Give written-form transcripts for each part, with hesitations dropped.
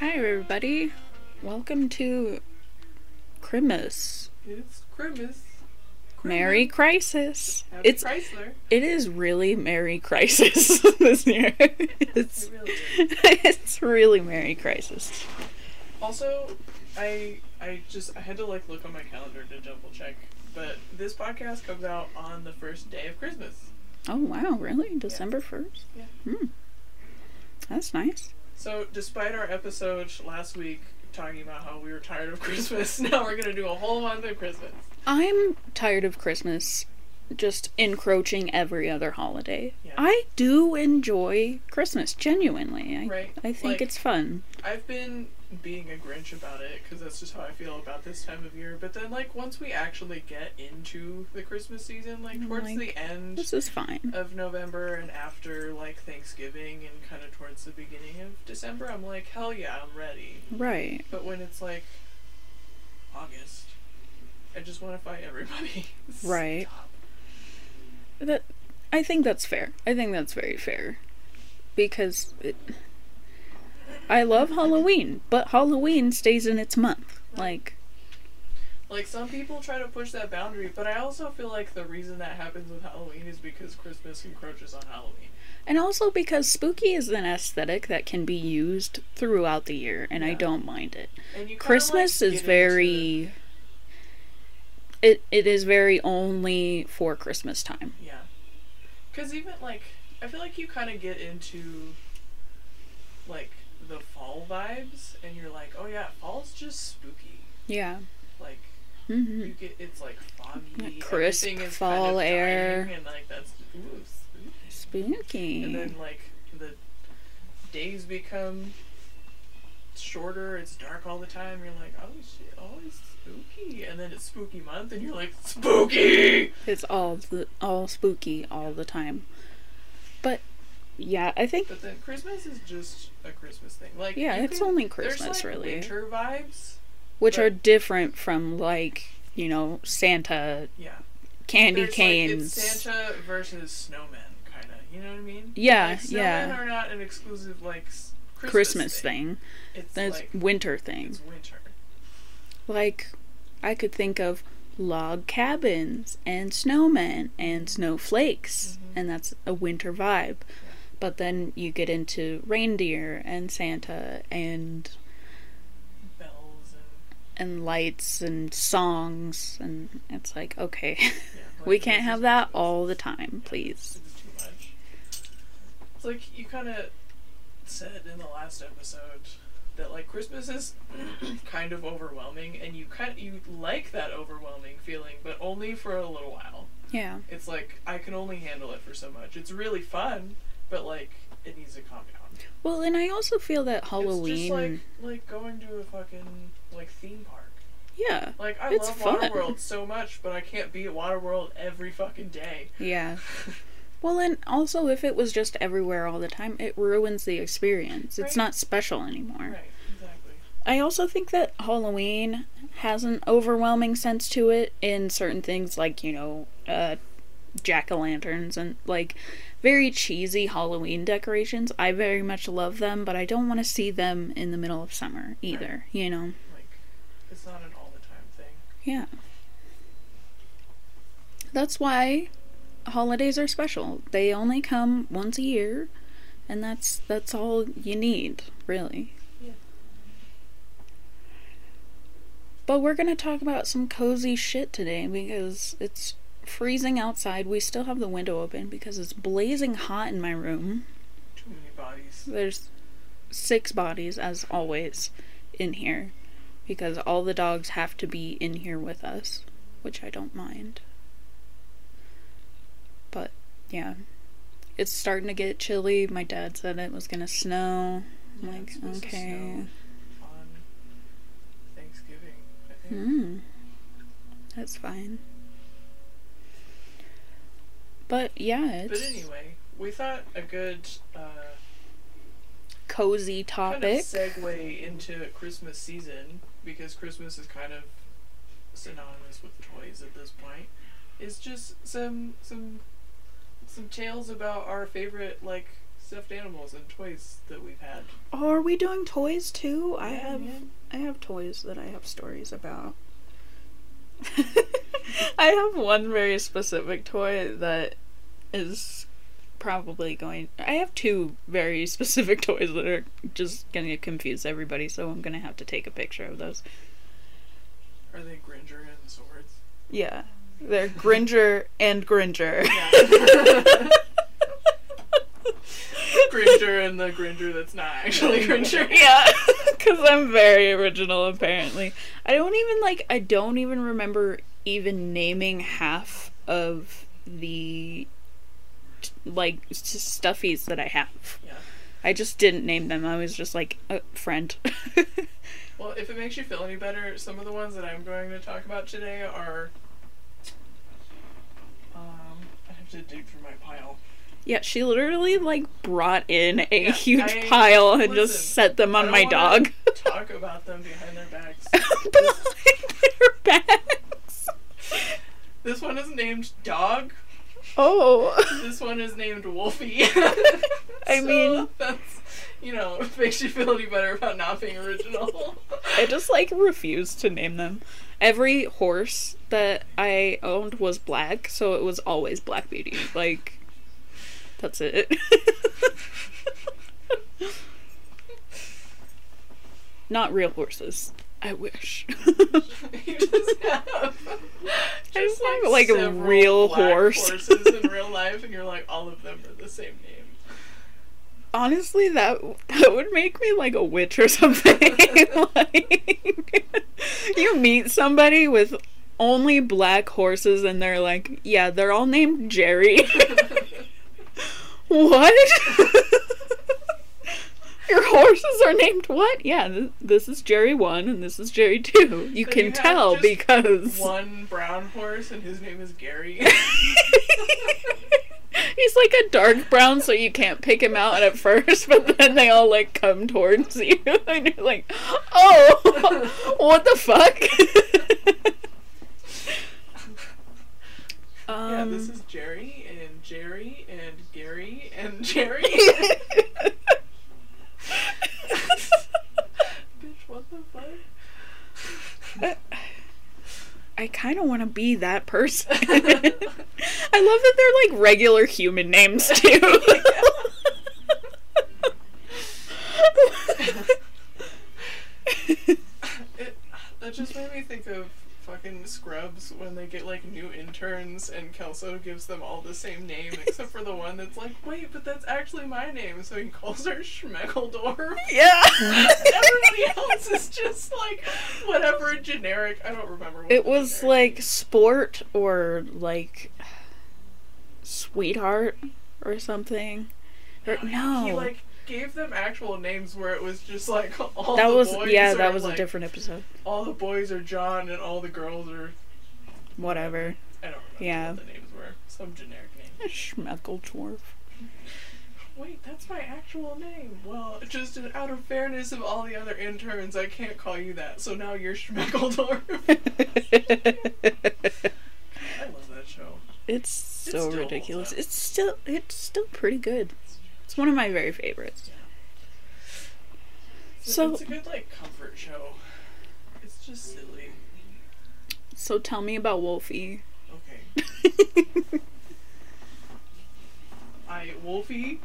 Hi everybody, welcome to Christmas. It's Christmas. Merry Crisis. Happy it's Chrysler. It is really Merry Crisis this year. It's really is. It's really Merry Crisis. Also, I had to like look on my calendar to double check, but this podcast comes out on the first day of Christmas. Oh wow, really? December 1st? Yeah. Hmm. That's nice. So, despite our episode last week talking about how we were tired of Christmas, now we're gonna do a whole month of Christmas. I'm tired of Christmas just encroaching every other holiday. Yeah. I do enjoy Christmas, genuinely. Right. I think like, it's fun. I've been being a Grinch about it, because that's just how I feel about this time of year, but then, like, once we actually get into the Christmas season, like, towards the end this is fine. Of November and after, like, Thanksgiving and kind of towards the beginning of December, I'm like, hell yeah, I'm ready. Right. But when it's, like, August, I just want to fight everybody. Right. Stop. I think that's fair. I think that's very fair. Because I love Halloween, but Halloween stays in its month. Right. Like, some people try to push that boundary, but I also feel like the reason that happens with Halloween is because Christmas encroaches on Halloween. And also because spooky is an aesthetic that can be used throughout the year, and yeah. I don't mind it. And you Christmas like, is very... It is very only for Christmas time. Yeah. Because even, like, I feel like you kind of get into, like, the fall vibes, and you're like, oh yeah, fall's just spooky. Yeah. Like, you get, it's like foggy. Crisp is fall kind of air. Dying, and like, that's, ooh, spooky. Spooky. And then, like, the days become shorter, it's dark all the time, you're like, oh shit, oh, it's spooky. And then it's spooky month, and you're like, spooky! It's all spooky all the time. But, yeah, I think... But then Christmas is just a Christmas thing. Like, yeah, it's only Christmas, really. There's, like, winter vibes. Which are different from, like, you know, Santa, candy canes. Like, it's Santa versus snowmen, kind of. You know what I mean? Yeah, like, snowmen are not an exclusive, like... Christmas thing. That's like, winter thing. It's winter. Like, I could think of log cabins and snowmen and snowflakes, and that's a winter vibe. Yeah. But then you get into reindeer and Santa and bells and lights and songs, and it's like, okay, yeah, like we can't have that all the time, please. It's too much. It's like you kind of said in the last episode that like Christmas is kind of overwhelming, and you like that overwhelming feeling, but only for a little while. Yeah, it's like I can only handle it for so much. It's really fun, but like it needs to calm down. Well, and I also feel that Halloween it's just like going to a fucking like theme park. Yeah, like I love Waterworld so much, but I can't be at Waterworld every fucking day. Yeah. Well, and also, if it was just everywhere all the time, it ruins the experience. Right. It's not special anymore. Right, exactly. I also think that Halloween has an overwhelming sense to it in certain things like, you know, jack-o'-lanterns and, like, very cheesy Halloween decorations. I very much love them, but I don't want to see them in the middle of summer either, right. You know? Like, it's not an all-the-time thing. Yeah. That's why... holidays are special. They only come once a year, and that's all you need, really. Yeah. But we're gonna talk about some cozy shit today because it's freezing outside. We still have the window open because it's blazing hot in my room. Too many bodies. There's 6 bodies, as always, in here because all the dogs have to be in here with us, which I don't mind. But, yeah. It's starting to get chilly. My dad said it was going to snow. I'm like, okay. Snow on Thanksgiving, I think. That's fine. But, yeah, it's... But anyway, we thought a good, cozy topic. Kind of segue into Christmas season, because Christmas is kind of synonymous with toys at this point. It's just some tales about our favorite, like, stuffed animals and toys that we've had. Oh, are we doing toys too? Yeah, I have toys that I have stories about. I have one very specific toy that is probably going... I have two very specific toys that are just gonna confuse everybody, so I'm gonna have to take a picture of those. Are they Gringer and swords? Yeah. They're Gringer and Gringer. Yeah. Gringer and the Gringer that's not actually Gringer. Yeah, because I'm very original, apparently. I don't even remember even naming half of the, like, stuffies that I have. Yeah. I just didn't name them. I was just like, oh, friend. Well, if it makes you feel any better, some of the ones that I'm going to talk about today are... I have to dig through my pile. Yeah, she literally, like, brought in a huge pile and just set them on my dog. Talk about them behind their backs. Behind their backs. This one is named Dog. Oh. This one is named Wolfie. I mean, that's, you know, makes you feel any better about not being original. I just, like, refuse to name them. Every horse that I owned was black, so it was always Black Beauty. Like... That's it. Not real horses. I wish. I just have like a real horse. Horses in real life, and you're like, all of them are the same name. Honestly, that would make me like a witch or something. Like, you meet somebody with only black horses, and they're like, yeah, they're all named Jerry. What? Your horses are named what? Yeah, this is Jerry 1 and this is Jerry 2. You can tell because... One brown horse and his name is Gary. He's like a dark brown, so you can't pick him out at first, but then they all like come towards you and you're like, oh, what the fuck? Yeah, this is Jerry, and Jerry, and Gary, and Jerry. Bitch, what the fuck? I kind of want to be that person. I love that they're, like, regular human names, too. That just made me think of fucking Scrubs when they get like new interns and Kelso gives them all the same name except for the one that's like, wait, but that's actually my name, so he calls her Schmeckledorf. Yeah. Everybody else is just like whatever generic. I don't remember what it was like, sport or like sweetheart or something. Or, no. He like gave them actual names where it was just like all that the was, boys yeah, that was like, a different episode. All the boys are John and all the girls are whatever. I don't remember what the names were. Some generic name. Schmeckledorf. Wait, that's my actual name. Well, just out of fairness of all the other interns, I can't call you that. So now you're Schmeckledorf. I love that show. It's so ridiculous. It's still pretty good. It's one of my very favorites. Yeah. So it's a good like comfort show. It's just silly. So tell me about Wolfie. Okay. Wolfie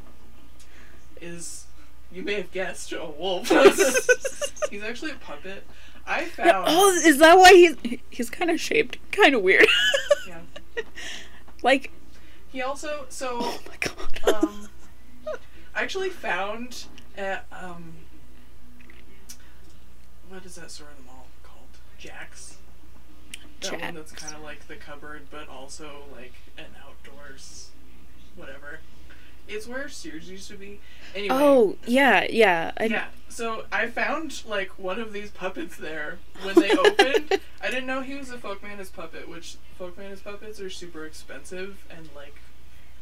is, you may have guessed, a wolf. He's actually a puppet. I found. Oh, is that why he's kind of shaped, kind of weird? Yeah. Like. He also Oh my god. I actually found at, what is that store in the mall called? Jack's. That one that's kind of like the cupboard, but also like an outdoors, whatever. It's where Sears used to be. Anyway. Oh, yeah. Yeah, so I found like one of these puppets there when they opened. I didn't know he was a Folkmanis puppet, which Folkmanis puppets are super expensive and like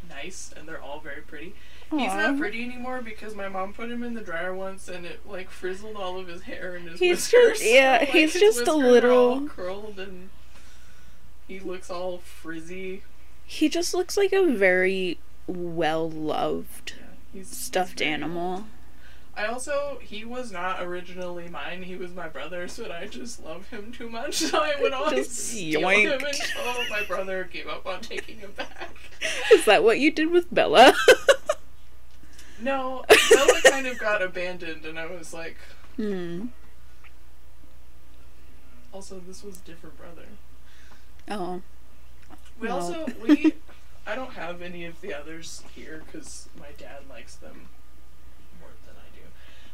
nice, and they're all very pretty. Aww. He's not pretty anymore because my mom put him in the dryer once and it like frizzled all of his hair and his whiskers. He's just a little curled and he looks all frizzy. He just looks like a very well loved He's stuffed animal. I also, he was not originally mine. He was my brother's, but I just love him too much, so I would always steal him until my brother gave up on taking him back. Is that what you did with Bella? No, Bella kind of got abandoned, and I was like... Hmm. Also, this was a different brother. Oh. We also... I don't have any of the others here, because my dad likes them.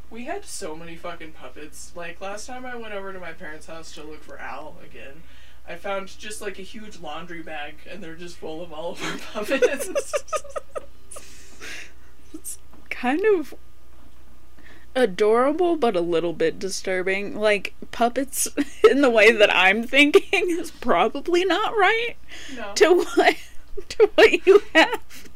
We had so many fucking puppets. Like, last time I went over to my parents' house to look for Al again, I found just, like, a huge laundry bag, and they're just full of all of our puppets. It's kind of adorable, but a little bit disturbing. Like, puppets in the way that I'm thinking is probably not right. No. To what you have.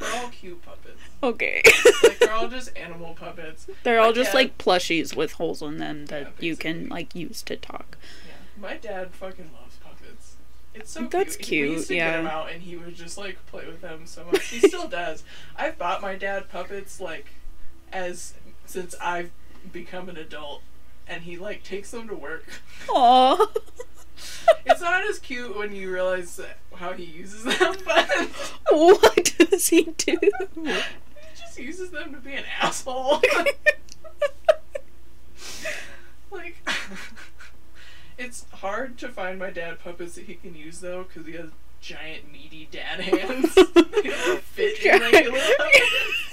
They're all cute puppets. Okay. Like, they're all just animal puppets. They're all just, like, plushies with holes in them that you can, like, use to talk. Yeah. My dad fucking loves puppets. It's so cute. That's cute, we used to get him out, and he would just, like, play with them so much. He still does. I've bought my dad puppets, like, since I've become an adult, and he, like, takes them to work. Aww. It's not as cute when you realize how he uses them, but... What does he do? He just uses them to be an asshole. Like, it's hard to find my dad puppets that he can use, though, because he has giant, meaty dad hands. They don't fit in regular puppets.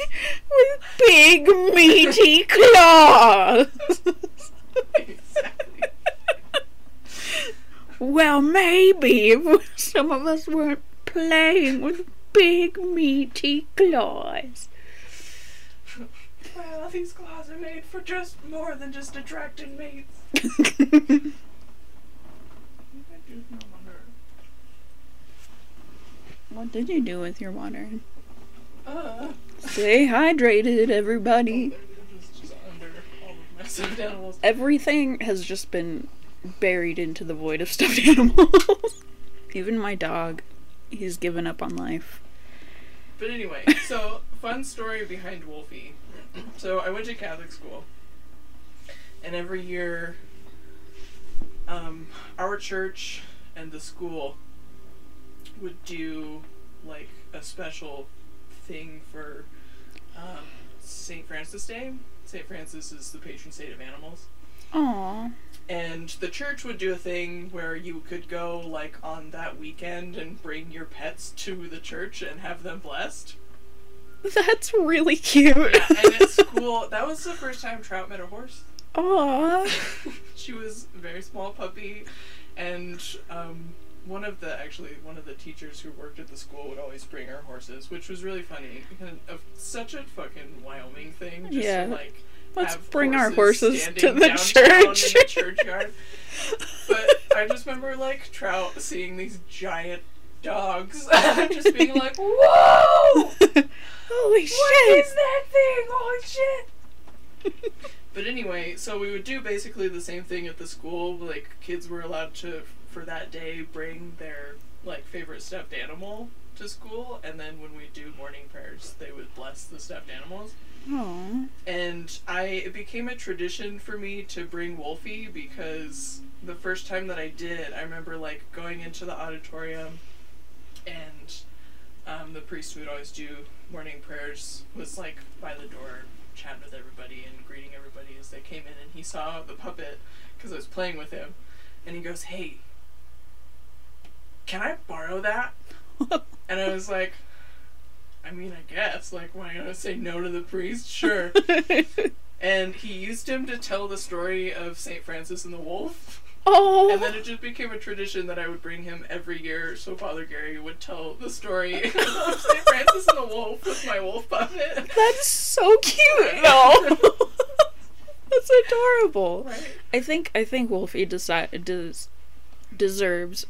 With big, meaty claws! Exactly. Well, maybe if some of us weren't playing with big, meaty claws. Well, these claws are made for just more than just attracting mates. What did you do with your water? Stay hydrated, everybody. Oh, just under all of my stuffed animals. Everything has just been buried into the void of stuffed animals. Even my dog. He's given up on life. But anyway, so fun story behind Wolfie. So I went to Catholic school, and every year our church and the school would do like a special thing for St. Francis Day. St. Francis is the patron saint of animals. Aww. And the church would do a thing where you could go, like, on that weekend and bring your pets to the church and have them blessed. That's really cute. Yeah, and at school, that was the first time Trout met a horse. Aww. She was a very small puppy, and one of the teachers who worked at the school would always bring her horses, which was really funny. Such a fucking Wyoming thing. Just yeah. Like, let's bring our horses to the church. In the churchyard. But I just remember, like, Trout seeing these giant dogs and just being like, whoa! Holy shit! What is that thing? Holy shit! But anyway, so we would do basically the same thing at the school. Like, kids were allowed to, for that day, bring their, like, favorite stuffed animal to school, and then when we do morning prayers, they would bless the stuffed animals. Aww. And it became a tradition for me to bring Wolfie, because the first time that I did, I remember, like, going into the auditorium, and the priest who would always do morning prayers was, like, by the door chatting with everybody and greeting everybody as they came in, and he saw the puppet because I was playing with him, and he goes, "Hey, can I borrow that?" And I was like, I mean, I guess, like, why not say no to the priest? Sure. And he used him to tell the story of St. Francis and the Wolf. Oh. And then it just became a tradition that I would bring him every year, so Father Gary would tell the story of St. Francis and the Wolf with my wolf puppet. That's so cute, though. That's adorable. Right? I think Wolfie deserves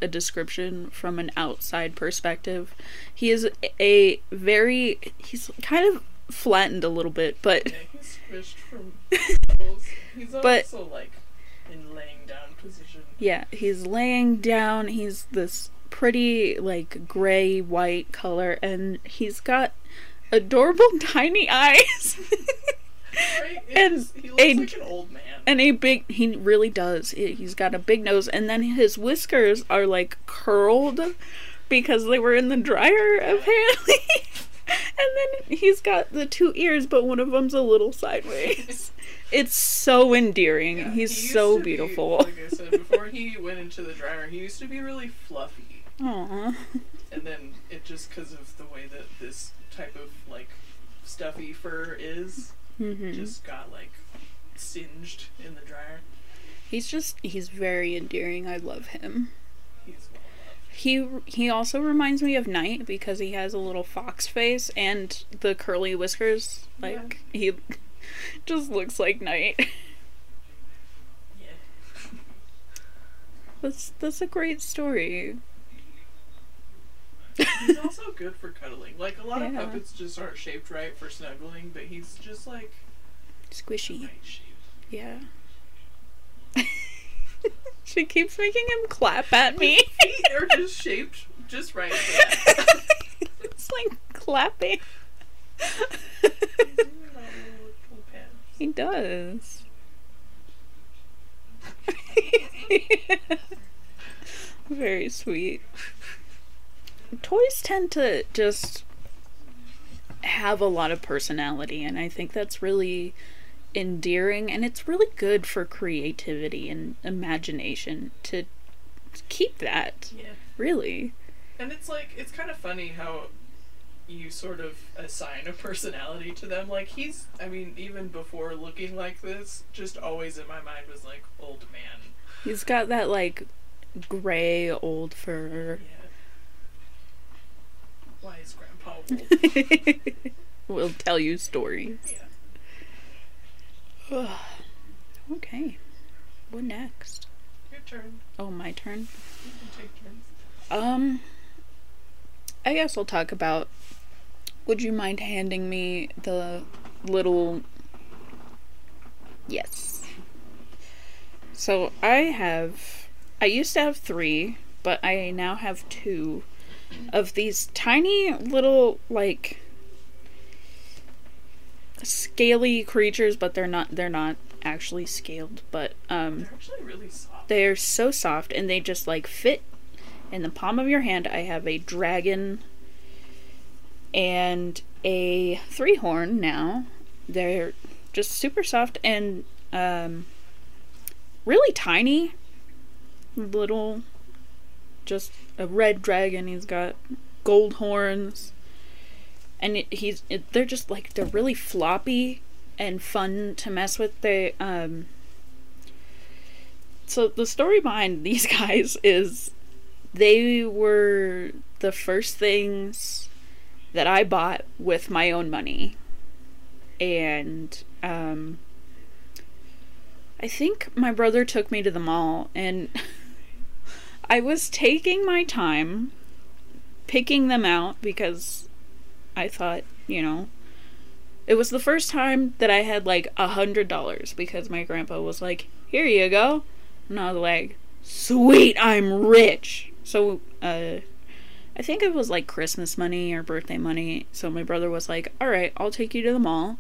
a description from an outside perspective. He is he's kind of flattened a little bit, but... Yeah, he's squished from Pickles. He's also, like, in laying down position. Yeah, he's laying down, he's this pretty, like, gray-white color, and he's got adorable tiny eyes. Right? And he looks like an old man. And a big, he really does. He's got a big nose, and then his whiskers are like curled because they were in the dryer apparently. And then he's got the two ears, but one of them's a little sideways. It's so endearing. Yeah, he's so beautiful. Like I said before, he went into the dryer. He used to be really fluffy. Aww. And then it just because of the way that this type of like stuffy fur is, mm-hmm. just got like singed in the dryer. He's very endearing. I love him. He's well loved. He also reminds me of Knight because he has a little fox face and the curly whiskers. Like yeah. He just looks like Knight. Yeah. That's a great story. He's also good for cuddling. Like a lot yeah. of puppets just aren't shaped right for snuggling, but he's just like squishy. Right shape. Yeah. She keeps making him clap at me. His feet are just shaped just right for that. It's like clapping. He does. Yeah. Very sweet. Toys tend to just have a lot of personality, and I think that's really endearing, and it's really good for creativity and imagination to keep that. Yeah. Really. And it's like, it's kind of funny how you sort of assign a personality to them. Like he's, I mean, even before looking like this, just always in my mind was like old man. He's got that like gray old fur. Yeah. Why is Grandpa old? We'll tell you stories. Yeah. Okay. What next? Your turn. Oh, my turn? You can take turns. I guess I'll talk about, would you mind handing me the little... Yes. So, I used to have 3, but I now have 2. Of these tiny little like scaly creatures, but they're not actually scaled, but they're actually really soft. They're so soft, and they just like fit in the palm of your hand. I have a dragon and a 3-horn now. They're just super soft and really tiny little. Just a red dragon. He's got gold horns, and they're just like, they're really floppy and fun to mess with. They so the story behind these guys is they were the first things that I bought with my own money, and I think my brother took me to the mall, and I was taking my time picking them out because I thought, you know, it was the first time that I had like $100 because my grandpa was like, here you go. And I was like, sweet, I'm rich. So I think it was like Christmas money or birthday money. So my brother was like, all right, I'll take you to the mall.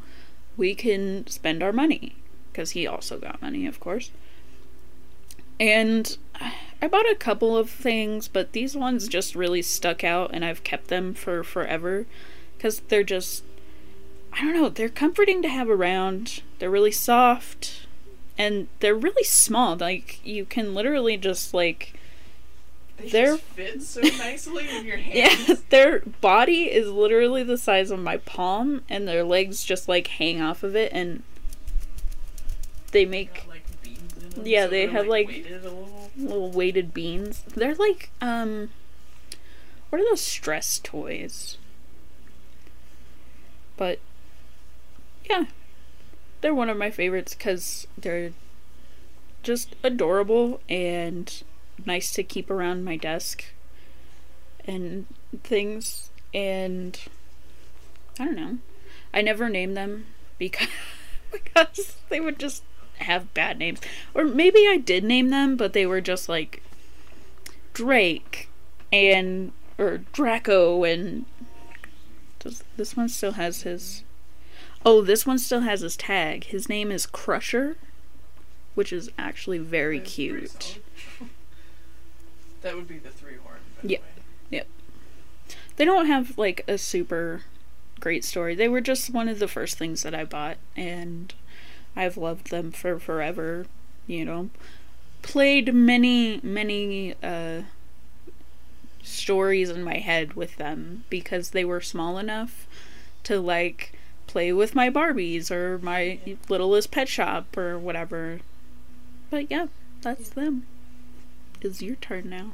We can spend our money, because he also got money, of course. And I bought a couple of things, but these ones just really stuck out, and I've kept them for forever, because they're just, I don't know, they're comforting to have around, they're really soft, and they're really small. Like, you can literally just, like, they just fit so nicely in your hands. Yeah, their body is literally the size of my palm, and their legs just, like, hang off of it, and they make... Yeah, so they have like weighted little weighted beans. They're like, what are those stress toys? But, yeah, they're one of my favorites because they're just adorable and nice to keep around my desk and things. And I don't know, I never name them because they would just have bad names. Or maybe I did name them, but they were just like Drake and or Draco and Because this one still has his... Oh, this one still has his tag. His name is Crusher, which is actually very cute. That would be the three-horn, by the way. Yep. They don't have, like, a super great story. They were just one of the first things that I bought, and I've loved them for forever, you know. Played many, many, stories in my head with them because they were small enough to, like, play with my Barbies or my Littlest Pet Shop or whatever. But yeah, that's them. It's your turn now.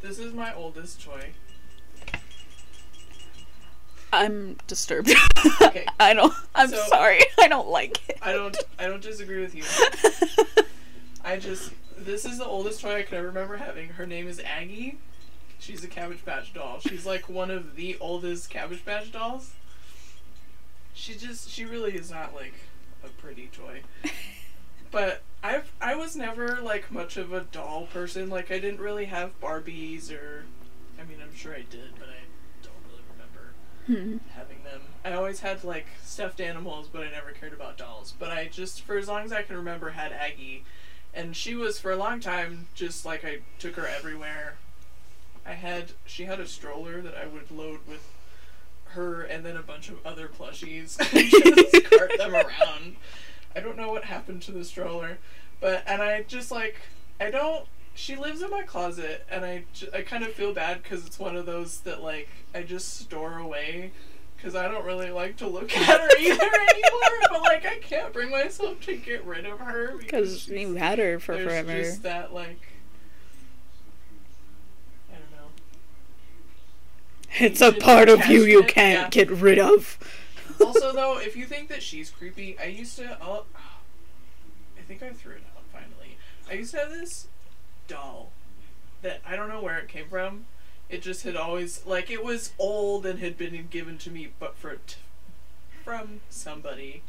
This is my oldest toy. I'm disturbed. Okay. I'm sorry. I don't like it. I don't disagree with you. This is the oldest toy I can remember having. Her name is Aggie. She's a Cabbage Patch doll. She's like one of the oldest Cabbage Patch dolls. She really is not like a pretty toy. But I was never like much of a doll person. Like I didn't really have Barbies or, I mean I'm sure I did, but I don't really remember having them. I always had like stuffed animals, but I never cared about dolls. But I just, for as long as I can remember, had Aggie. And she was, for a long time, just like I took her everywhere. She had a stroller that I would load with her and then a bunch of other plushies and just cart them around. I don't know what happened to the stroller, and I just like, she lives in my closet and I kind of feel bad because it's one of those that like, I just store away because I don't really like to look at her either anymore, but like I can't bring myself to get rid of her because you had her for forever. There's just that like, I don't know. It's a part of you you can't get rid of. Also, though, if you think that she's creepy, I think I threw it out, finally. I used to have this doll that I don't know where it came from. It just had always, like, it was old and had been given to me from somebody.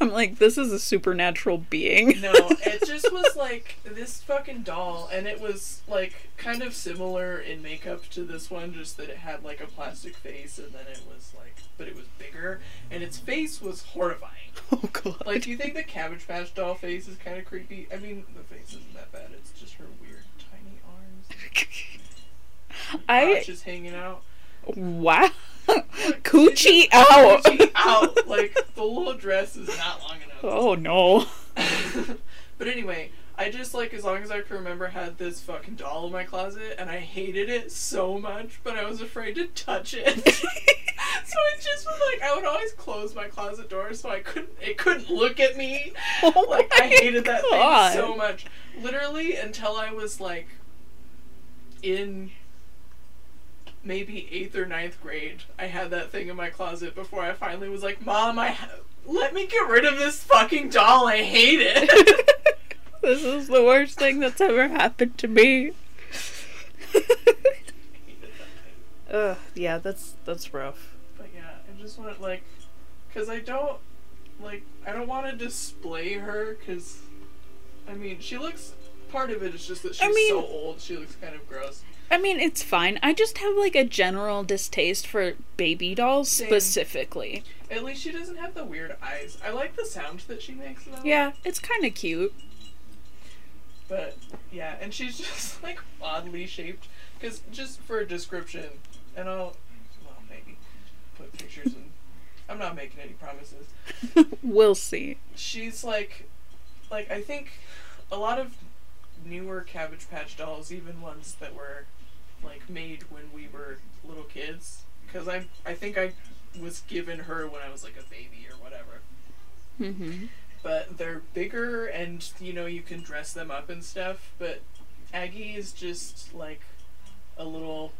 I'm like, this is a supernatural being. No, it just was, like, this fucking doll, and it was, like, kind of similar in makeup to this one, just that it had, like, a plastic face, and then it was, like, but it was bigger, and its face was horrifying. Oh, God. Like, do you think the Cabbage Patch doll face is kind of creepy? I mean, the face isn't that bad. It's just her weird, tiny arms. She's hanging out. Wow. Like, coochie out. Coochie out. Like, the little dress is not long enough. Oh, no. But anyway, I just, like, as long as I can remember, had this fucking doll in my closet, and I hated it so much, but I was afraid to touch it. So it just was, like, I would always close my closet door so it couldn't look at me. Oh like, I hated God. That thing so much. Literally, until I was, like, in... maybe 8th or 9th grade, I had that thing in my closet before I finally was like, Mom, let me get rid of this fucking doll, I hate it. This is the worst thing that's ever happened to me. Ugh, yeah, that's rough. But yeah, I just want to, like, because I don't want to display her, because, I mean, she looks, part of it is just that she's so old, she looks kind of gross. I mean, it's fine. I just have, like, a general distaste for baby dolls specifically. At least she doesn't have the weird eyes. I like the sound that she makes, though. Yeah, it's kind of cute. But, yeah, and she's just, like, oddly shaped. Because, just for a description, and well, maybe put pictures in. I'm not making any promises. We'll see. She's, like, I think a lot of newer Cabbage Patch dolls, even ones that were like made when we were little kids, because I think I was given her when I was like a baby or whatever. Mm-hmm. But they're bigger, and you know you can dress them up and stuff. But Aggie is just like a little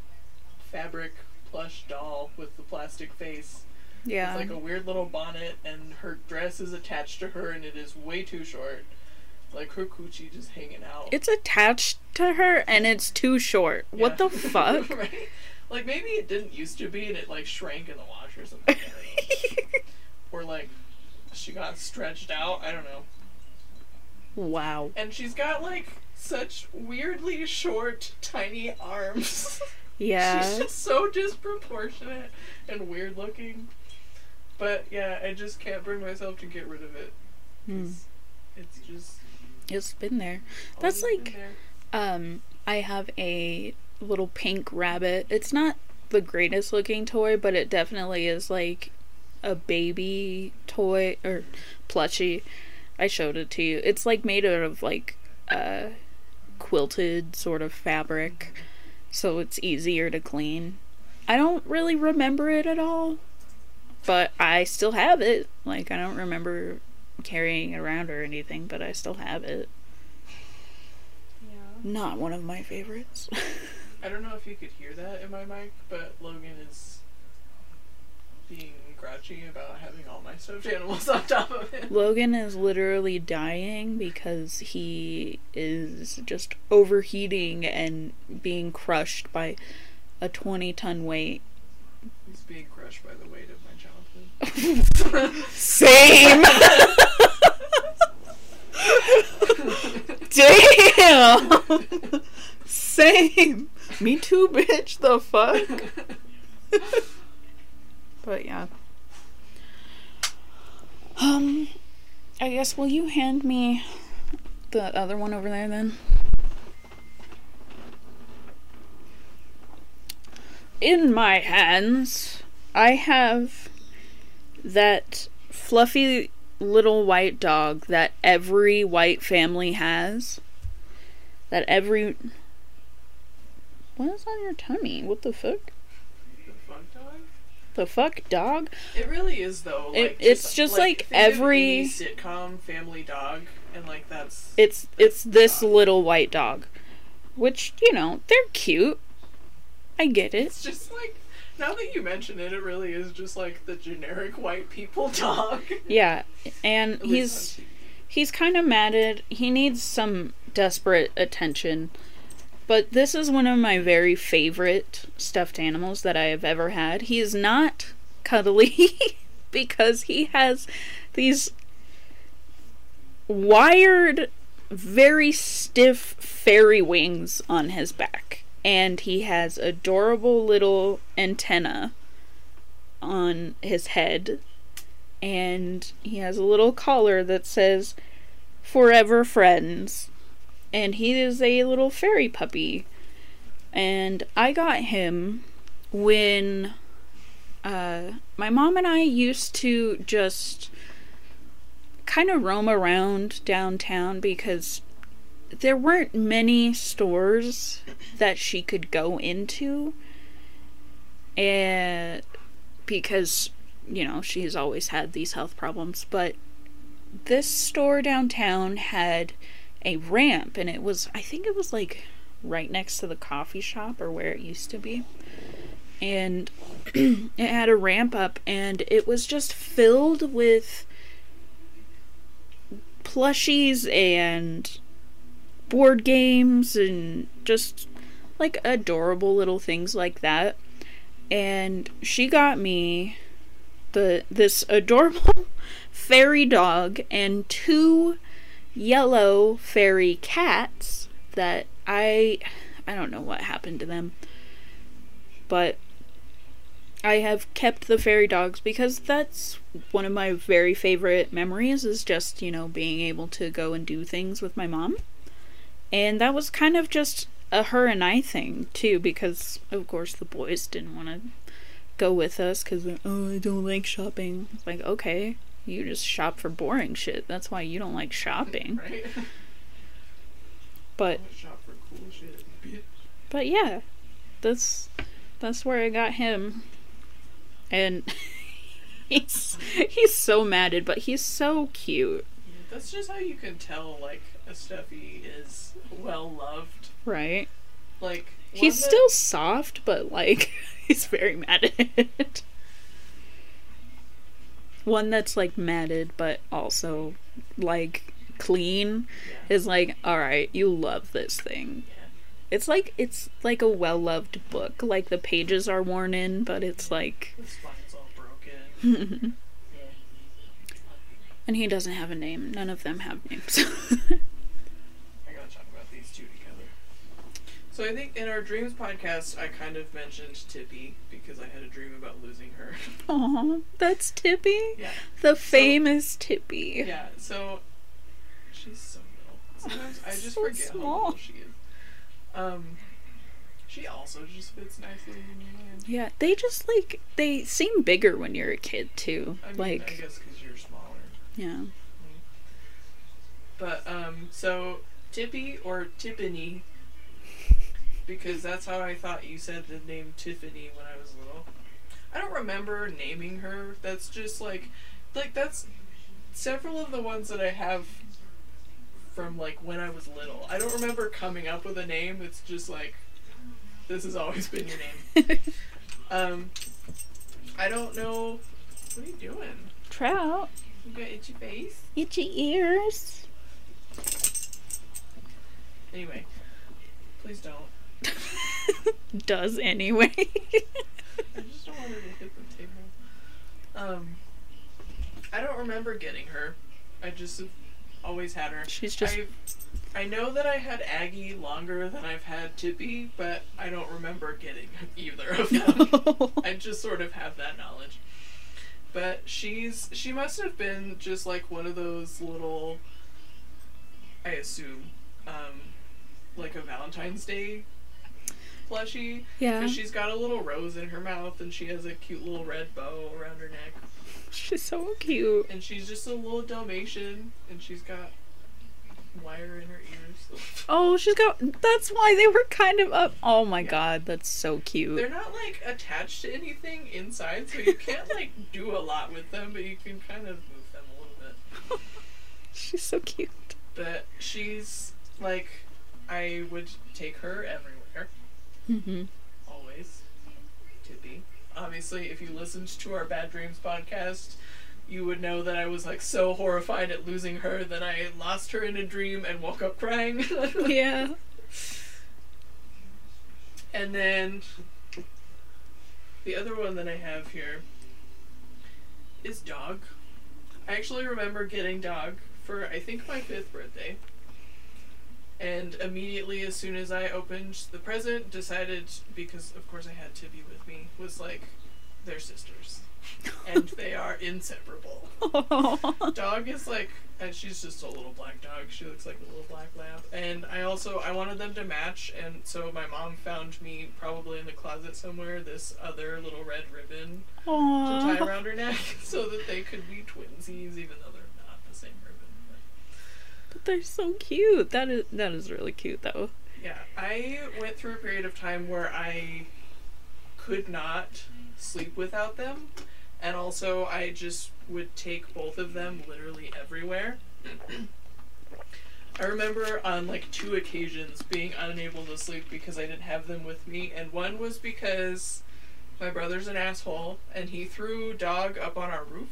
fabric plush doll with the plastic face. Yeah, it's like a weird little bonnet, and her dress is attached to her, and it is way too short. Like, her coochie just hanging out. It's attached to her, and it's too short. Yeah. What the fuck? Right? Like, maybe it didn't used to be, and it, like, shrank in the wash or something. Or, like, she got stretched out. I don't know. Wow. And she's got, like, such weirdly short, tiny arms. Yeah. She's just so disproportionate and weird looking. But yeah, I just can't bring myself to get rid of it. It's just... It's been there. That's like, there. I have a little pink rabbit. It's not the greatest looking toy, but it definitely is like a baby toy or plushie. I showed it to you. It's like made out of like quilted sort of fabric, so it's easier to clean. I don't really remember it at all, but I still have it. Like, I don't remember carrying it around or anything, but I still have it. Yeah. Not one of my favorites. I don't know if you could hear that in my mic, but Logan is being grouchy about having all my stuffed animals on top of him. Logan is literally dying because he is just overheating and being crushed by a 20-ton weight. He's being crushed by the weight of my childhood. Same! Damn! Same! Me too, bitch, the fuck? But yeah. I guess, will you hand me the other one over there then? In my hands, I have that fluffy little white dog that every white family has. That every... What is on your tummy? What the fuck? The fuck dog? The fuck dog? It really is, though. Like, it's just like every sitcom family dog, and like that's... It's this dog. Little white dog. Which, you know, they're cute. I get it. It's just like, now that you mention it, it really is just like the generic white people dog. Yeah, and he's kind of matted. He needs some desperate attention. But this is one of my very favorite stuffed animals that I have ever had. He is not cuddly because he has these wired, very stiff fairy wings on his back. And he has adorable little antenna on his head. And he has a little collar that says, "Forever Friends." And he is a little fairy puppy. And I got him when my mom and I used to just kind of roam around downtown because there weren't many stores that she could go into, and because, you know, she's always had these health problems, but this store downtown had a ramp, and it was, I think it was like right next to the coffee shop or where it used to be, and it had a ramp up, and it was just filled with plushies and board games and just like adorable little things like that. And she got me this adorable fairy dog and two yellow fairy cats that I don't know what happened to them, but I have kept the fairy dogs because that's one of my very favorite memories, is just, you know, being able to go and do things with my mom. And that was kind of just a her and I thing, too, because, of course, the boys didn't want to go with us because, I don't like shopping. It's like, okay, you just shop for boring shit. That's why you don't like shopping. Right? But, I don't shop for cool shit, bitch. But yeah, that's where I got him. And he's so matted, but he's so cute. Yeah, that's just how you can tell, like, a stuffy is well loved. Right. Like, he's still soft, but like he's very matted. One that's like matted but also like clean, yeah, is like, alright, you love this thing. Yeah. It's like a well loved book. Like, the pages are worn in, but it's like the spine's all broken. Yeah. And he doesn't have a name. None of them have names. So I think in our dreams podcast, I kind of mentioned Tippy because I had a dream about losing her. Aw, that's Tippy? Yeah. The famous Tippy. Yeah, so she's so little. Sometimes I just forget how little she is. She also just fits nicely in your hand. Yeah, they just, like, they seem bigger when you're a kid, too. I mean, like, I guess because you're smaller. Yeah. But, so Tippy or Tiffany... Because that's how I thought you said the name Tiffany when I was little. I don't remember naming her. That's just like that's several of the ones that I have from like when I was little. I don't remember coming up with a name. It's just like, this has always been your name. I don't know. What are you doing? Trout. You got itchy face? Itchy ears. Anyway, please don't. Does anyway. I just don't want her to hit the table. I don't remember getting her. I just have always had her. She's just. I know that I had Aggie longer than I've had Tippy, but I don't remember getting either of them. No. I just sort of have that knowledge. But she must have been just like one of those little. I assume, like a Valentine's Day. Plushie. Yeah. Because she's got a little rose in her mouth and she has a cute little red bow around her neck. She's so cute. And she's just a little Dalmatian and she's got wire in her ears. Oh, she's got... That's why they were kind of up... Oh my god, that's so cute. They're not, like, attached to anything inside, so you can't, like, do a lot with them, but you can kind of move them a little bit. She's so cute. But she's, like... I would take her everywhere. Mm-hmm. Always. Tippy. Obviously, if you listened to our Bad Dreams podcast, you would know that I was, like, so horrified at losing her that I lost her in a dream and woke up crying. Yeah. And then the other one that I have here is Dog. I actually remember getting Dog for, I think, my 5th birthday. And immediately, as soon as I opened the present, decided, because of course I had Tippy with me, was like, they're sisters. And they are inseparable. Aww. Dog is like, and she's just a little black dog. She looks like a little black lab. And I wanted them to match, and so my mom found me, probably in the closet somewhere, this other little red ribbon. Aww. To tie around her neck so that they could be twinsies, even though they're not the same ribbon. They're so cute. That is really cute, though. Yeah, I went through a period of time where I could not sleep without them, and also I just would take both of them literally everywhere. I remember on, like, 2 occasions being unable to sleep because I didn't have them with me, and one was because my brother's an asshole, and he threw Dog up on our roof.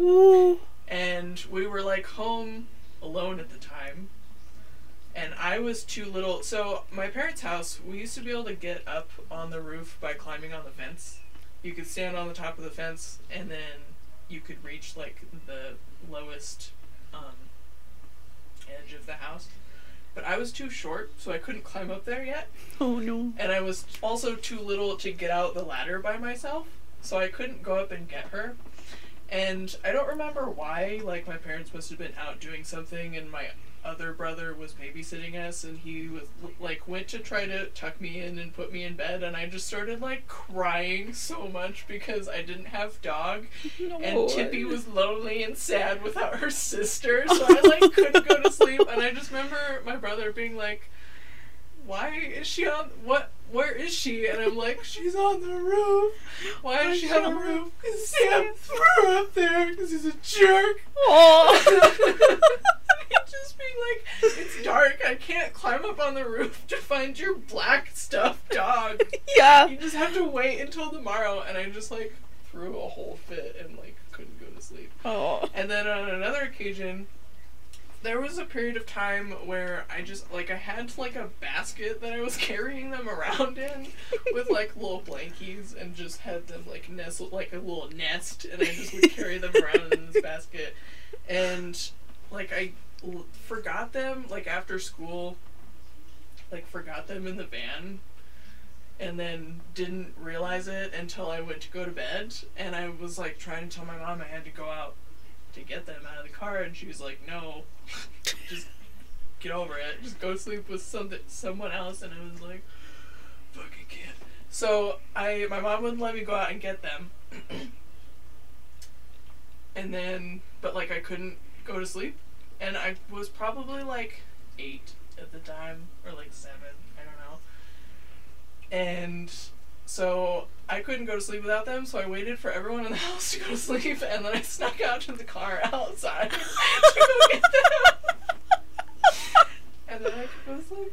Ooh. And we were, like, home... alone at the time, and I was too little. So my parents' house, we used to be able to get up on the roof by climbing on the fence. You could stand on the top of the fence and then you could reach, like, the lowest edge of the house, but I was too short, so I couldn't climb up there yet. Oh no. And I was also too little to get out the ladder by myself, so I couldn't go up and get her. And I don't remember why, like, my parents must have been out doing something, and my other brother was babysitting us, and he was, like, went to try to tuck me in and put me in bed, and I just started, like, crying so much because I didn't have Dog. No. And Tippy was lonely and sad without her sister, so I, like, couldn't go to sleep. And I just remember my brother being like, why is she on, what, where is she? And I'm like, she's on the roof. Why is she on the roof? Because Sam threw her up there because he's a jerk. Aww. Just being like, it's dark, I can't climb up on the roof to find your black stuffed dog. Yeah. You just have to wait until tomorrow. And I just, like, threw a whole fit and, like, couldn't go to sleep. Oh. And then on another occasion... there was a period of time where I just, like, I had, like, a basket that I was carrying them around in with, like, little blankies, and just had them, like, nestled, like, a little nest, and I just would carry them around in this basket. And, like, I forgot them, like, after school, like forgot them in the van and then didn't realize it until I went to go to bed, and I was like trying to tell my mom I had to go out to get them out of the car, and she was like, no, just get over it, just go sleep with someone else. And I was like, fucking kid. So my mom wouldn't let me go out and get them. And then, but like I couldn't go to sleep, and I was probably like 8 at the time, or like 7, I don't know. And so I couldn't go to sleep without them, so I waited for everyone in the house to go to sleep, and then I snuck out to the car outside to go get them. And then I could go to sleep.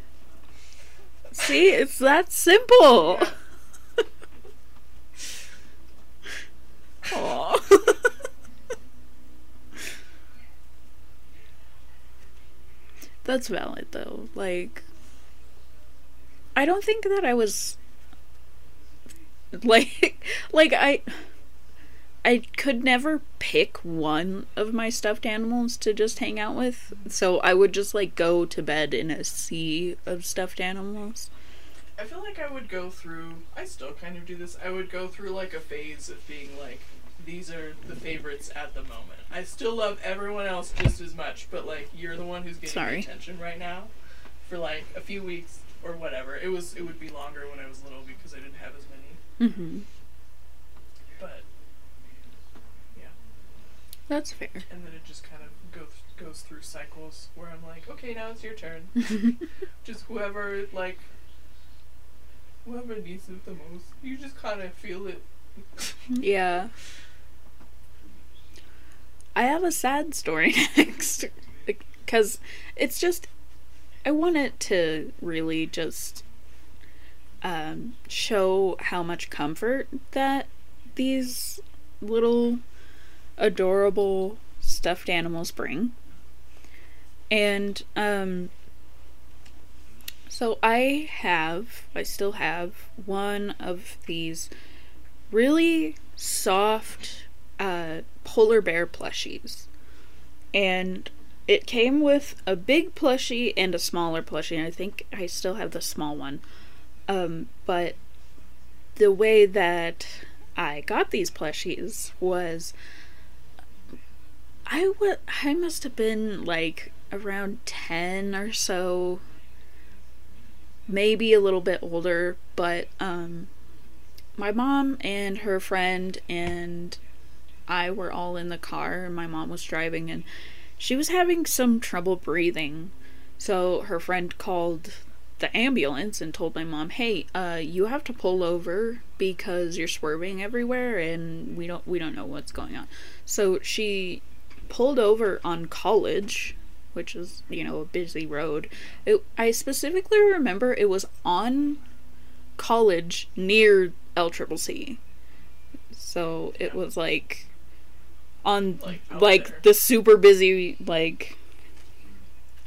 See, it's that simple. Yeah. Aww. That's valid, though. Like, I don't think that I was, like I could never pick one of my stuffed animals to just hang out with, so I would just, like, go to bed in a sea of stuffed animals. I feel like I would go through, I still kind of do this, I would go through, like, a phase of being, like, these are the favorites at the moment. I still love everyone else just as much, but, like, you're the one who's getting attention right now for, like, a few weeks or whatever. It would be longer when I was little because I didn't have as many. Mm-hmm. But, yeah. That's fair. And then it just kind of goes through cycles where I'm like, okay, now it's your turn. Just whoever, like, whoever needs it the most. You just kind of feel it. Yeah. I have a sad story next, because it's just, I want it to really just show how much comfort that these little adorable stuffed animals bring. And so I still have one of these really soft polar bear plushies, and it came with a big plushie and a smaller plushie, and I think I still have the small one, but the way that I got these plushies was I must have been like around 10 or so, maybe a little bit older, but my mom and her friend and I were all in the car, and my mom was driving, and she was having some trouble breathing, so her friend called the ambulance and told my mom, hey, you have to pull over because you're swerving everywhere and we don't know what's going on. So she pulled over on College, which is, you know, a busy road. I specifically remember it was on College near LCCC, so it was like on like the super busy, like,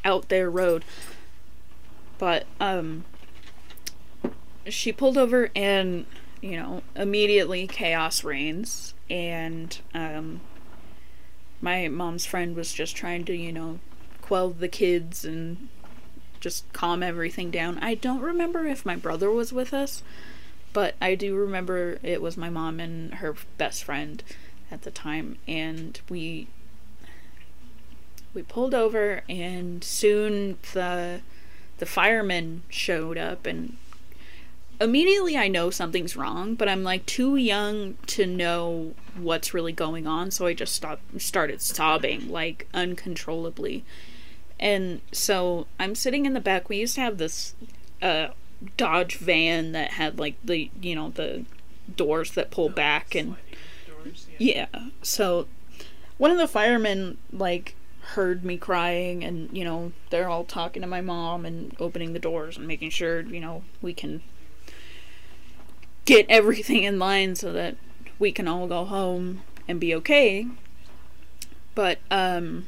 out there road. But she pulled over, and, you know, immediately chaos reigns, and my mom's friend was just trying to, you know, quell the kids and just calm everything down. I don't remember if my brother was with us, but I do remember it was my mom and her best friend at the time, and we pulled over, and soon the firemen showed up, and immediately I know something's wrong, but I'm like too young to know what's really going on, so I just started sobbing, like, uncontrollably. And so I'm sitting in the back. We used to have this Dodge van that had, like, the, you know, the doors that pull back, and doors, yeah. So one of the firemen, like, heard me crying, and, you know, they're all talking to my mom and opening the doors and making sure, you know, we can get everything in line so that we can all go home and be okay. But one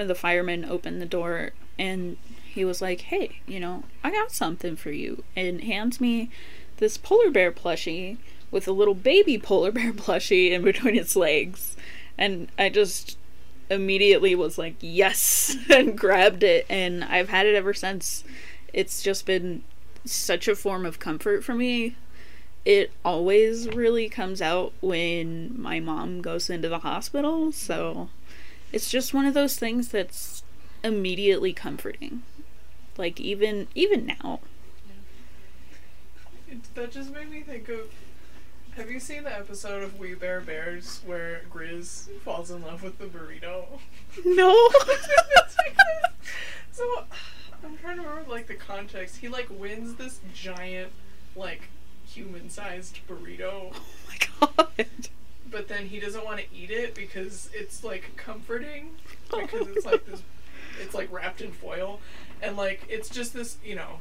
of the firemen opened the door, and he was like, hey, you know, I got something for you, and hands me this polar bear plushie with a little baby polar bear plushie in between its legs. And I just immediately was like, yes, and grabbed it, and I've had it ever since. It's just been such a form of comfort for me. It always really comes out when my mom goes into the hospital, so it's just one of those things that's immediately comforting. Like, even now. Yeah. That just made me think of... Have you seen the episode of We Bare Bears where Grizz falls in love with the burrito? No! So, I'm trying to remember, like, the context. He, like, wins this giant, like... human-sized burrito. Oh my god. But then he doesn't want to eat it because it's, like, comforting. Because it's, like, this... It's, like, wrapped in foil. And, like, it's just this, you know...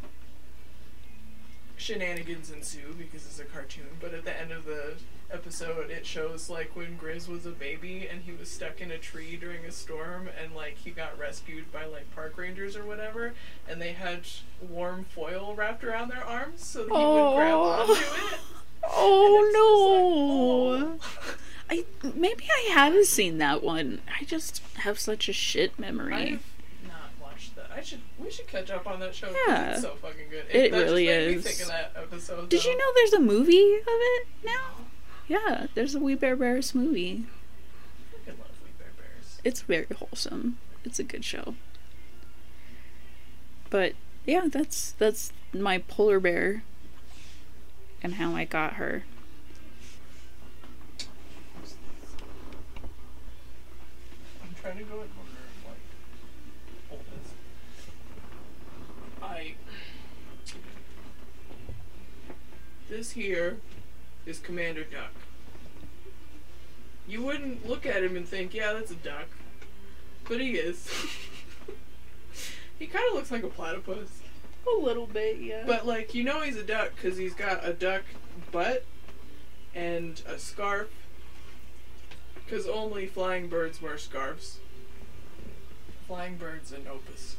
Shenanigans ensue because it's a cartoon. But at the end of the episode, it shows, like, when Grizz was a baby and he was stuck in a tree during a storm and, like, he got rescued by, like, park rangers or whatever. And they had warm foil wrapped around their arms so that he would grab onto it. Oh, no. Like, oh. Maybe I haven't seen that one. I just have such a shit memory. I've not watched that. We should catch up on that show. Yeah. It's so fucking good. It really is. Think of that episode, Did you know there's a movie of it now? Yeah, there's a We Bare Bears movie. I fucking love We Bare Bears. It's very wholesome. It's a good show. But yeah, that's my polar bear and how I got her. I'm trying to go in order of like all this. This here is Commander Duck. You wouldn't look at him and think, yeah, that's a duck. But he is. He kind of looks like a platypus. A little bit, yeah. But, like, you know he's a duck because he's got a duck butt and a scarf. Because only flying birds wear scarves. Flying birds and Opus.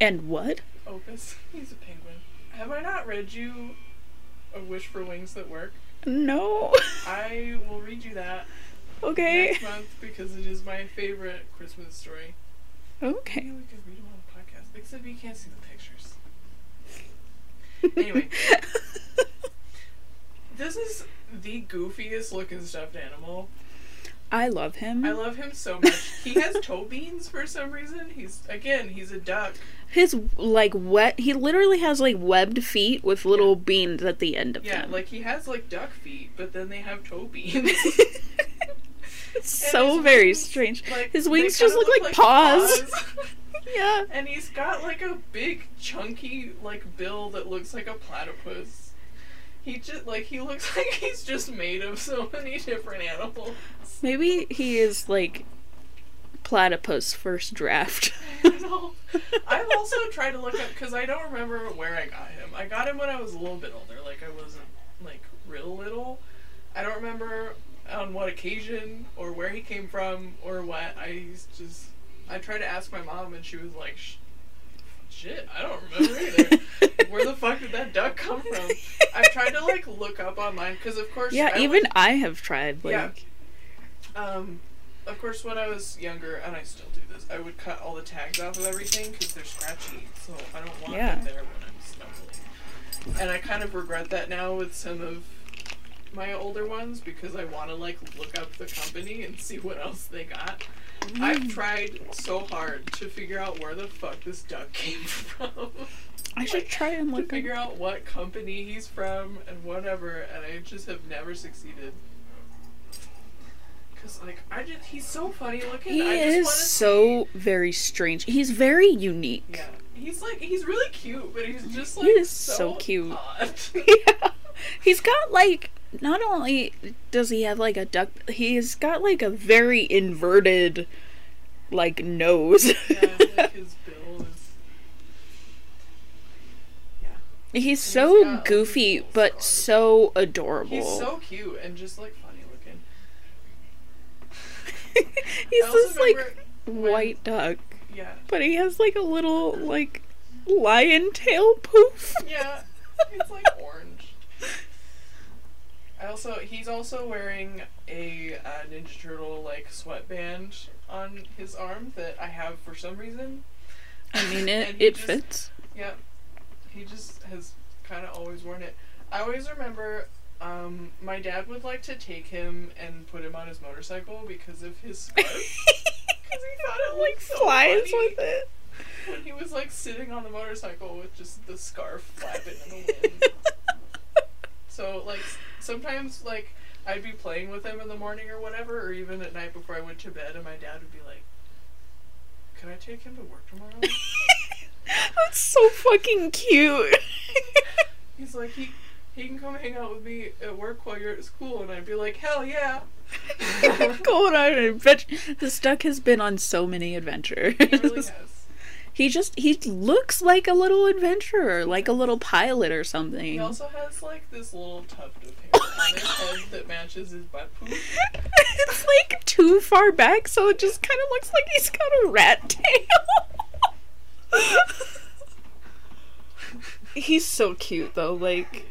And what? Opus. He's a penguin. Have I not read you A Wish for Wings That Work? No. I will read you that. Okay. Next month because it is my favorite Christmas story. Okay. I feel like I read them on the podcast, except you can't see the pictures. Anyway. This is the goofiest looking stuffed animal. I love him. I love him so much. He has toe beans for some reason. He's a duck. He literally has like webbed feet with little beans at the end of them. Yeah, like he has like duck feet, but then they have toe beans. So very strange. Like, his wings just look like paws. Yeah. And he's got like a big chunky like bill that looks like a platypus. He just, like, he looks like he's just made of so many different animals. Maybe he is, like, platypus first draft. I don't know. I've also tried to look up, because I don't remember where I got him. I got him when I was a little bit older. Like, I wasn't, like, real little. I don't remember on what occasion, or where he came from, or what. I tried to ask my mom, and she was like, shit, I don't remember either. Where the fuck did that duck come from? I've tried to, like, look up online, because, of course... Yeah, I have tried, like... Yeah. Of course, when I was younger, and I still do this, I would cut all the tags off of everything, because they're scratchy, so I don't want them there when I'm snuggling. And I kind of regret that now with some of my older ones, because I want to, like, look up the company and see what else they got. I've tried so hard to figure out where the fuck this duck came from. I should try and look to figure out what company he's from and whatever, and I just have never succeeded. Cause like he's so funny looking. He is so very strange. He's very unique. Yeah, he's really cute, but he's just like he so cute. Odd. Yeah, he's got like. Not only does he have, like, a duck... He's got, like, a very inverted, like, nose. Yeah, like, his bill is... Yeah. He's so goofy, but so adorable. He's so cute and just, like, funny looking. He's this, like, white duck. Yeah. But he has, like, a little, like, lion tail poof. Yeah. It's, like, orange. He's also wearing a Ninja Turtle, like, sweatband on his arm that I have for some reason. I mean, it fits. Yep. He just has kind of always worn it. I always remember my dad would like to take him and put him on his motorcycle because of his scarf. Because he thought it looked so flies funny with it. When he was like sitting on the motorcycle with just the scarf flapping in the wind. So like sometimes like I'd be playing with him in the morning or whatever, or even at night before I went to bed, and my dad would be like, "Can I take him to work tomorrow?" That's so fucking cute. He's like, he can come hang out with me at work while you're at school, and I'd be like, hell yeah. Going on an adventure. This duck has been on so many adventures. He really has. He looks like a little adventurer, like a little pilot or something. He also has like this little tuft of hair on his head that matches his butt poop. It's like too far back, so it just kind of looks like he's got a rat tail. He's so cute though, like.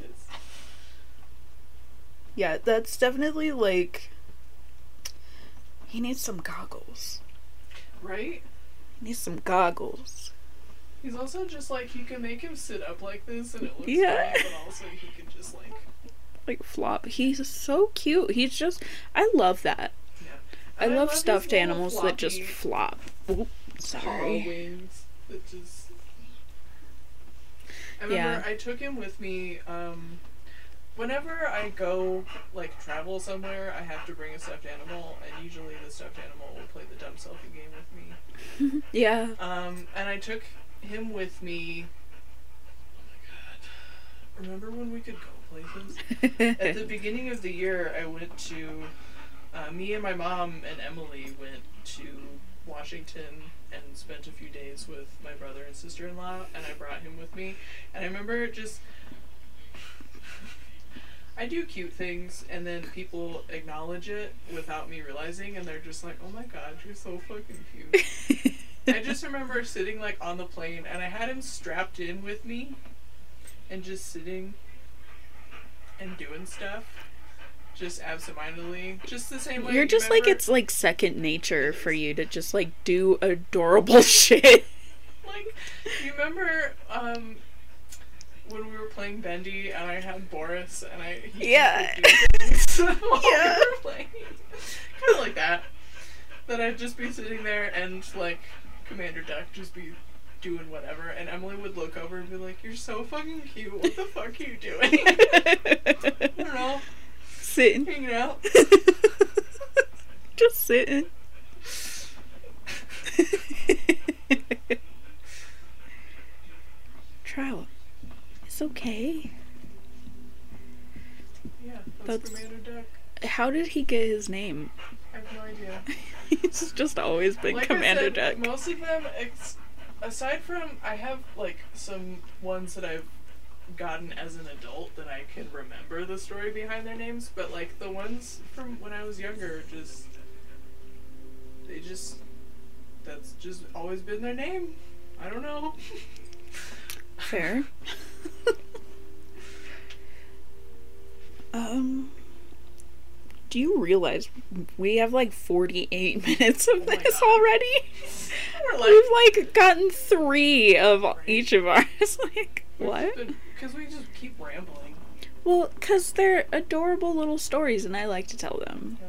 Yeah, that's definitely like. He needs some goggles. Right? Need some goggles. He's also just like, you can make him sit up like this and it looks yeah funny, but also he can just like flop. He's so cute. He's just, I love that. Yeah. I love stuffed animals that just flop. Oop, sorry. Wings that just. I remember I took him with me. Whenever I go like travel somewhere, I have to bring a stuffed animal, and usually the stuffed animal will play the dumb selfie game with me. Yeah. And I took him with me. Oh my god. Remember when we could go places? At the beginning of the year, I went to. Me and my mom and Emily went to Washington and spent a few days with my brother and sister-in-law, and I brought him with me. And I remember just. I do cute things, and then people acknowledge it without me realizing, and they're just like, oh my god, you're so fucking cute. I just remember sitting, like, on the plane, and I had him strapped in with me, and just sitting and doing stuff, just absentmindedly, just the same way. You're just, remember? Like, it's, like, second nature for you to just, like, do adorable shit. Like, you remember, when we were playing Bendy, and I had Boris, and we were playing, kind of like that. That I'd just be sitting there, and like Commander Duck just be doing whatever, and Emily would look over and be like, "You're so fucking cute. What the fuck are you doing?" I don't know. Sitting, hanging out, just sitting. Trout. Okay. Yeah, that's Commander Duck. How did he get his name? I have no idea. He's just always been like Commander Duck. Most of them, aside from, I have like some ones that I've gotten as an adult that I can remember the story behind their names, but like the ones from when I was younger, that's just always been their name. I don't know. Fair. Do you realize we have like 48 minutes of this already? We've like gotten 3 of each of ours. Like, what? Because we just keep rambling. Well, because they're adorable little stories and I like to tell them. Yeah.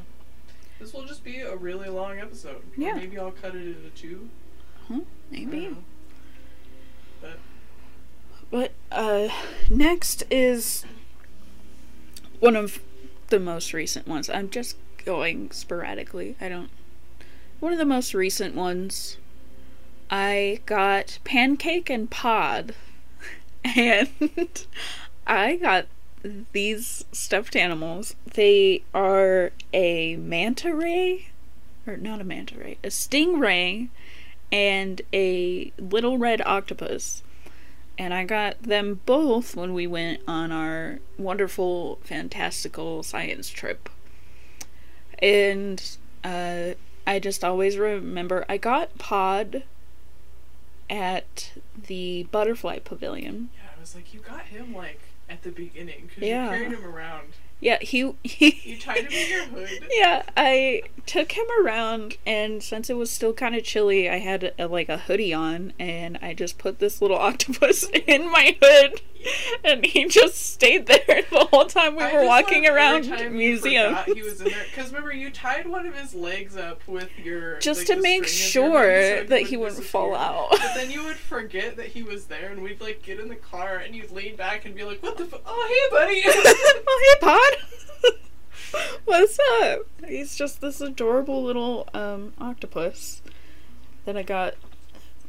This will just be a really long episode. Yeah. Maybe I'll cut it into 2. Huh? Maybe. But next is one of the most recent ones. I'm just going sporadically. One of the most recent ones. I got Pancake and Pod, and I got these stuffed animals. They are a manta ray, or not a manta ray, a stingray, and a little red octopus. And I got them both when we went on our wonderful, fantastical science trip. And I just always remember I got Pod at the Butterfly Pavilion. Yeah, I was like, you got him, like, at the beginning, because you carried him around. Yeah, he You tied him in your hood? Yeah, I took him around, and since it was still kind of chilly, I had a hoodie on, and I just put this little octopus in my hood, and he just stayed there the whole time we were walking around the museum. He was in there, because remember, you tied one of his legs up with your... Just to make sure that he wouldn't fall out. But then you would forget that he was there, and we'd, get in the car, and you'd lean back and be like, what the fuck? Oh, hey, buddy! Oh, hey, pod! What's up? He's just this adorable little octopus that I got.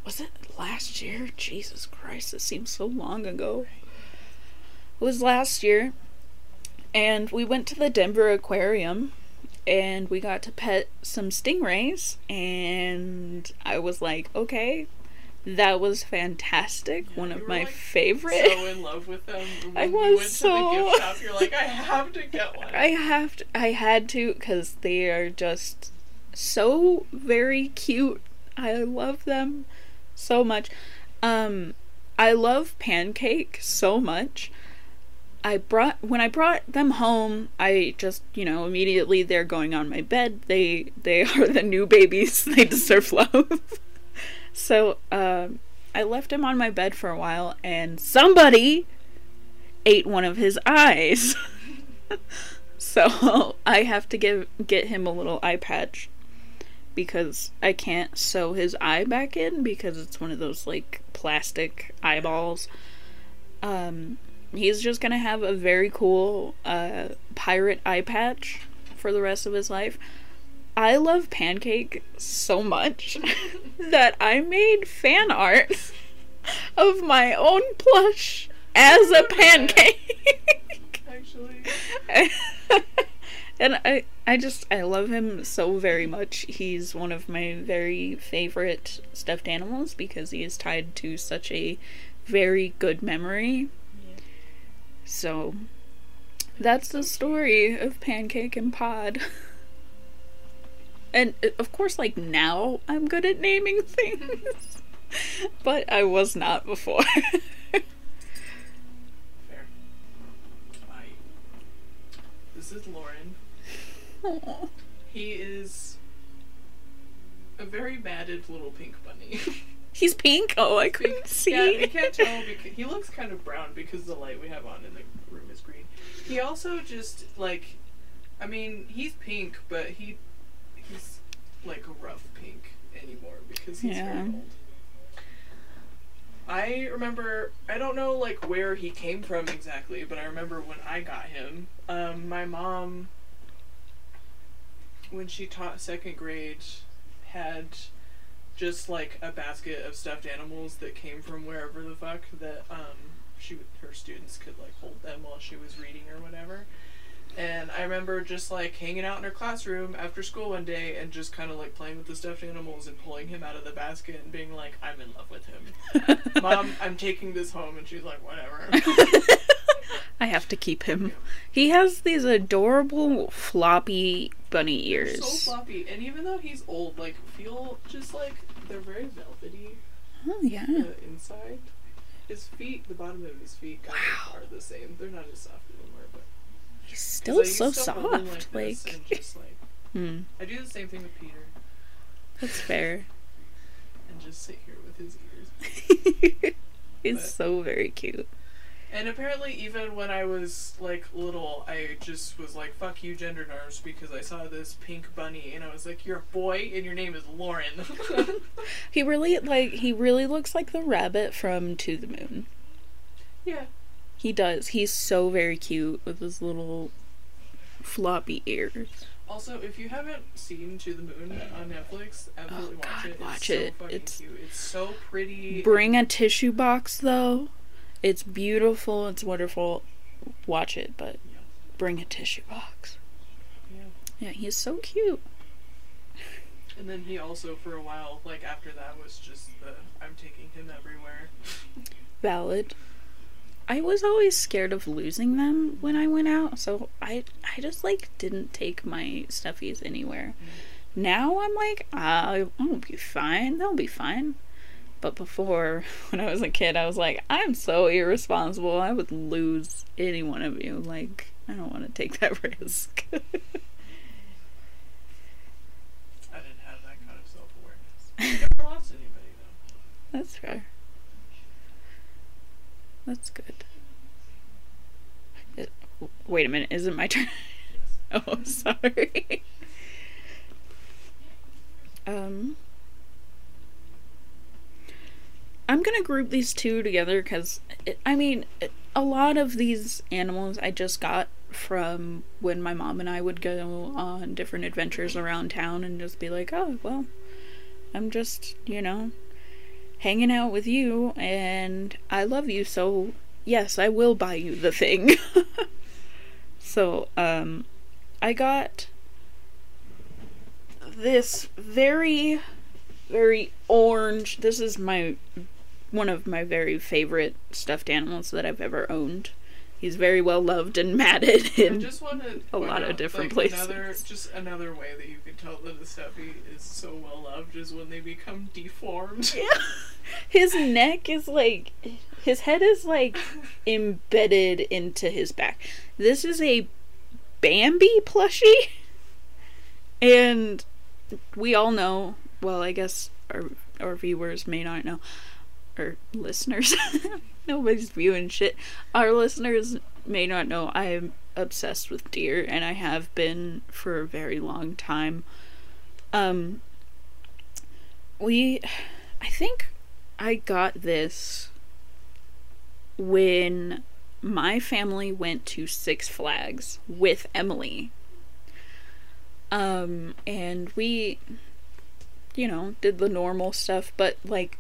Was it last year? Jesus Christ, it seems so long ago. It was last year, and we went to the Denver Aquarium, and we got to pet some stingrays, and I was like, okay, that was fantastic. Yeah, one of my favorite. So in love with them. When I was went to the gift shop, you're like, I have to get one. I had to, because they are just so very cute. I love them so much. I love Pancake so much. When I brought them home, I just, immediately they're going on my bed. They are the new babies. They deserve love. So, I left him on my bed for a while, and somebody ate one of his eyes. So, I have to get him a little eye patch, because I can't sew his eye back in, because it's one of those, plastic eyeballs. He's just gonna have a very cool, pirate eye patch for the rest of his life. I love Pancake so much that I made fan art of my own plush as a pancake. Actually. And I love him so very much. He's one of my very favorite stuffed animals because he is tied to such a very good memory. Yeah. So, that's the story of Pancake and Pod. And, of course, now I'm good at naming things. But I was not before. Fair. This is Lauren. Aww. He is a very matted little pink bunny. He's pink? Oh, I couldn't see. Yeah, I can't tell. Because he looks kind of brown because the light we have on in the room is green. He also just, he's pink, but he's a rough pink anymore because he's very old. I remember, I don't know where he came from exactly, but I remember when I got him, my mom, when she taught second grade, had just a basket of stuffed animals that came from wherever the fuck that her students could hold them while she was reading or whatever. And I remember just, hanging out in her classroom after school one day and just kind of, playing with the stuffed animals and pulling him out of the basket and being like, I'm in love with him. Mom, I'm taking this home. And she's like, whatever. I have to keep him. Yeah. He has these adorable floppy bunny ears. They're so floppy. And even though he's old, feel just, they're very velvety. Oh, yeah. The inside. His feet, the bottom of his feet are the same. They're not as soft anymore, but... He's still so soft. I do the same thing with Peter. That's fair. And just sit here with his ears. He's so very cute. And apparently, even when I was little, I just was like, "Fuck you, gender norms," because I saw this pink bunny, and I was like, "You're a boy, and your name is Lauren." He really looks like the rabbit from To the Moon. Yeah. He does. He's so very cute with his little floppy ears. Also, if you haven't seen To the Moon on Netflix, absolutely watch it. It's so fucking cute. It's so pretty. Bring a tissue box, though. It's beautiful. It's wonderful. Watch it, but bring a tissue box. Yeah, he's so cute. And then he also, for a while, after that, was just I'm taking him everywhere. Valid. I was always scared of losing them when I went out, so I just, didn't take my stuffies anywhere. Mm-hmm. Now I'm I'll be fine. They'll be fine. But before, when I was a kid, I was I'm so irresponsible. I would lose any one of you. I don't want to take that risk. I didn't have that kind of self-awareness. Never lost anybody, though. That's fair. That's good. Wait a minute, is it my turn? Yes. Oh, sorry. I'm going to group these two together because, I mean, a lot of these animals I just got from when my mom and I would go on different adventures around town and just be like, oh, well, I'm just, you know, hanging out with you and I love you, so yes, I will buy you the thing. So, I got this very, very orange. This is one of my very favorite stuffed animals that I've ever owned. He's very well loved and matted in a lot of different places. Another way that you can tell that a stuffy is so well loved is when they become deformed. Yeah. His neck is like, his head is like embedded into his back. This is a Bambi plushie. And we all know, well, I guess our viewers may not know, or listeners. Nobody's viewing shit. Our listeners may not know I'm obsessed with deer, and I have been for a very long time. I think I got this when my family went to Six Flags with Emily. And we, you know, did the normal stuff, but, like,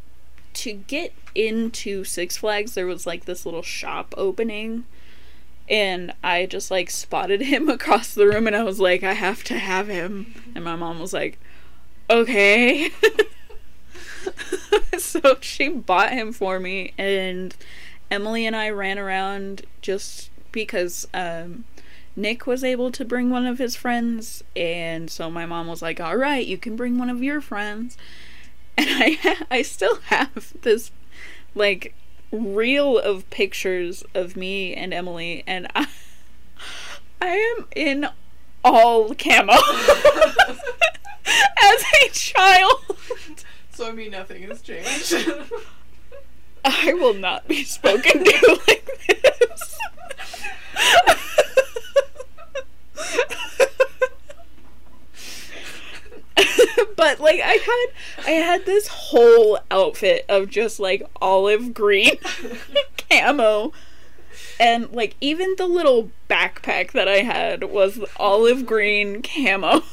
to get into Six Flags, there was, like, this little shop opening, and I just, like, spotted him across the room, and I was like, I have to have him. And my mom was like, okay. So she bought him for me, and Emily and I ran around just because, Nick was able to bring one of his friends, and so my mom was like, all right, you can bring one of your friends. And I still have this, like, reel of pictures of me and Emily, and I am in all camo as a child. So, I mean, nothing has changed. I will not be spoken to like this. But, like, I had this whole outfit of just, like, olive green camo, and, like, even the little backpack that I had was olive green camo,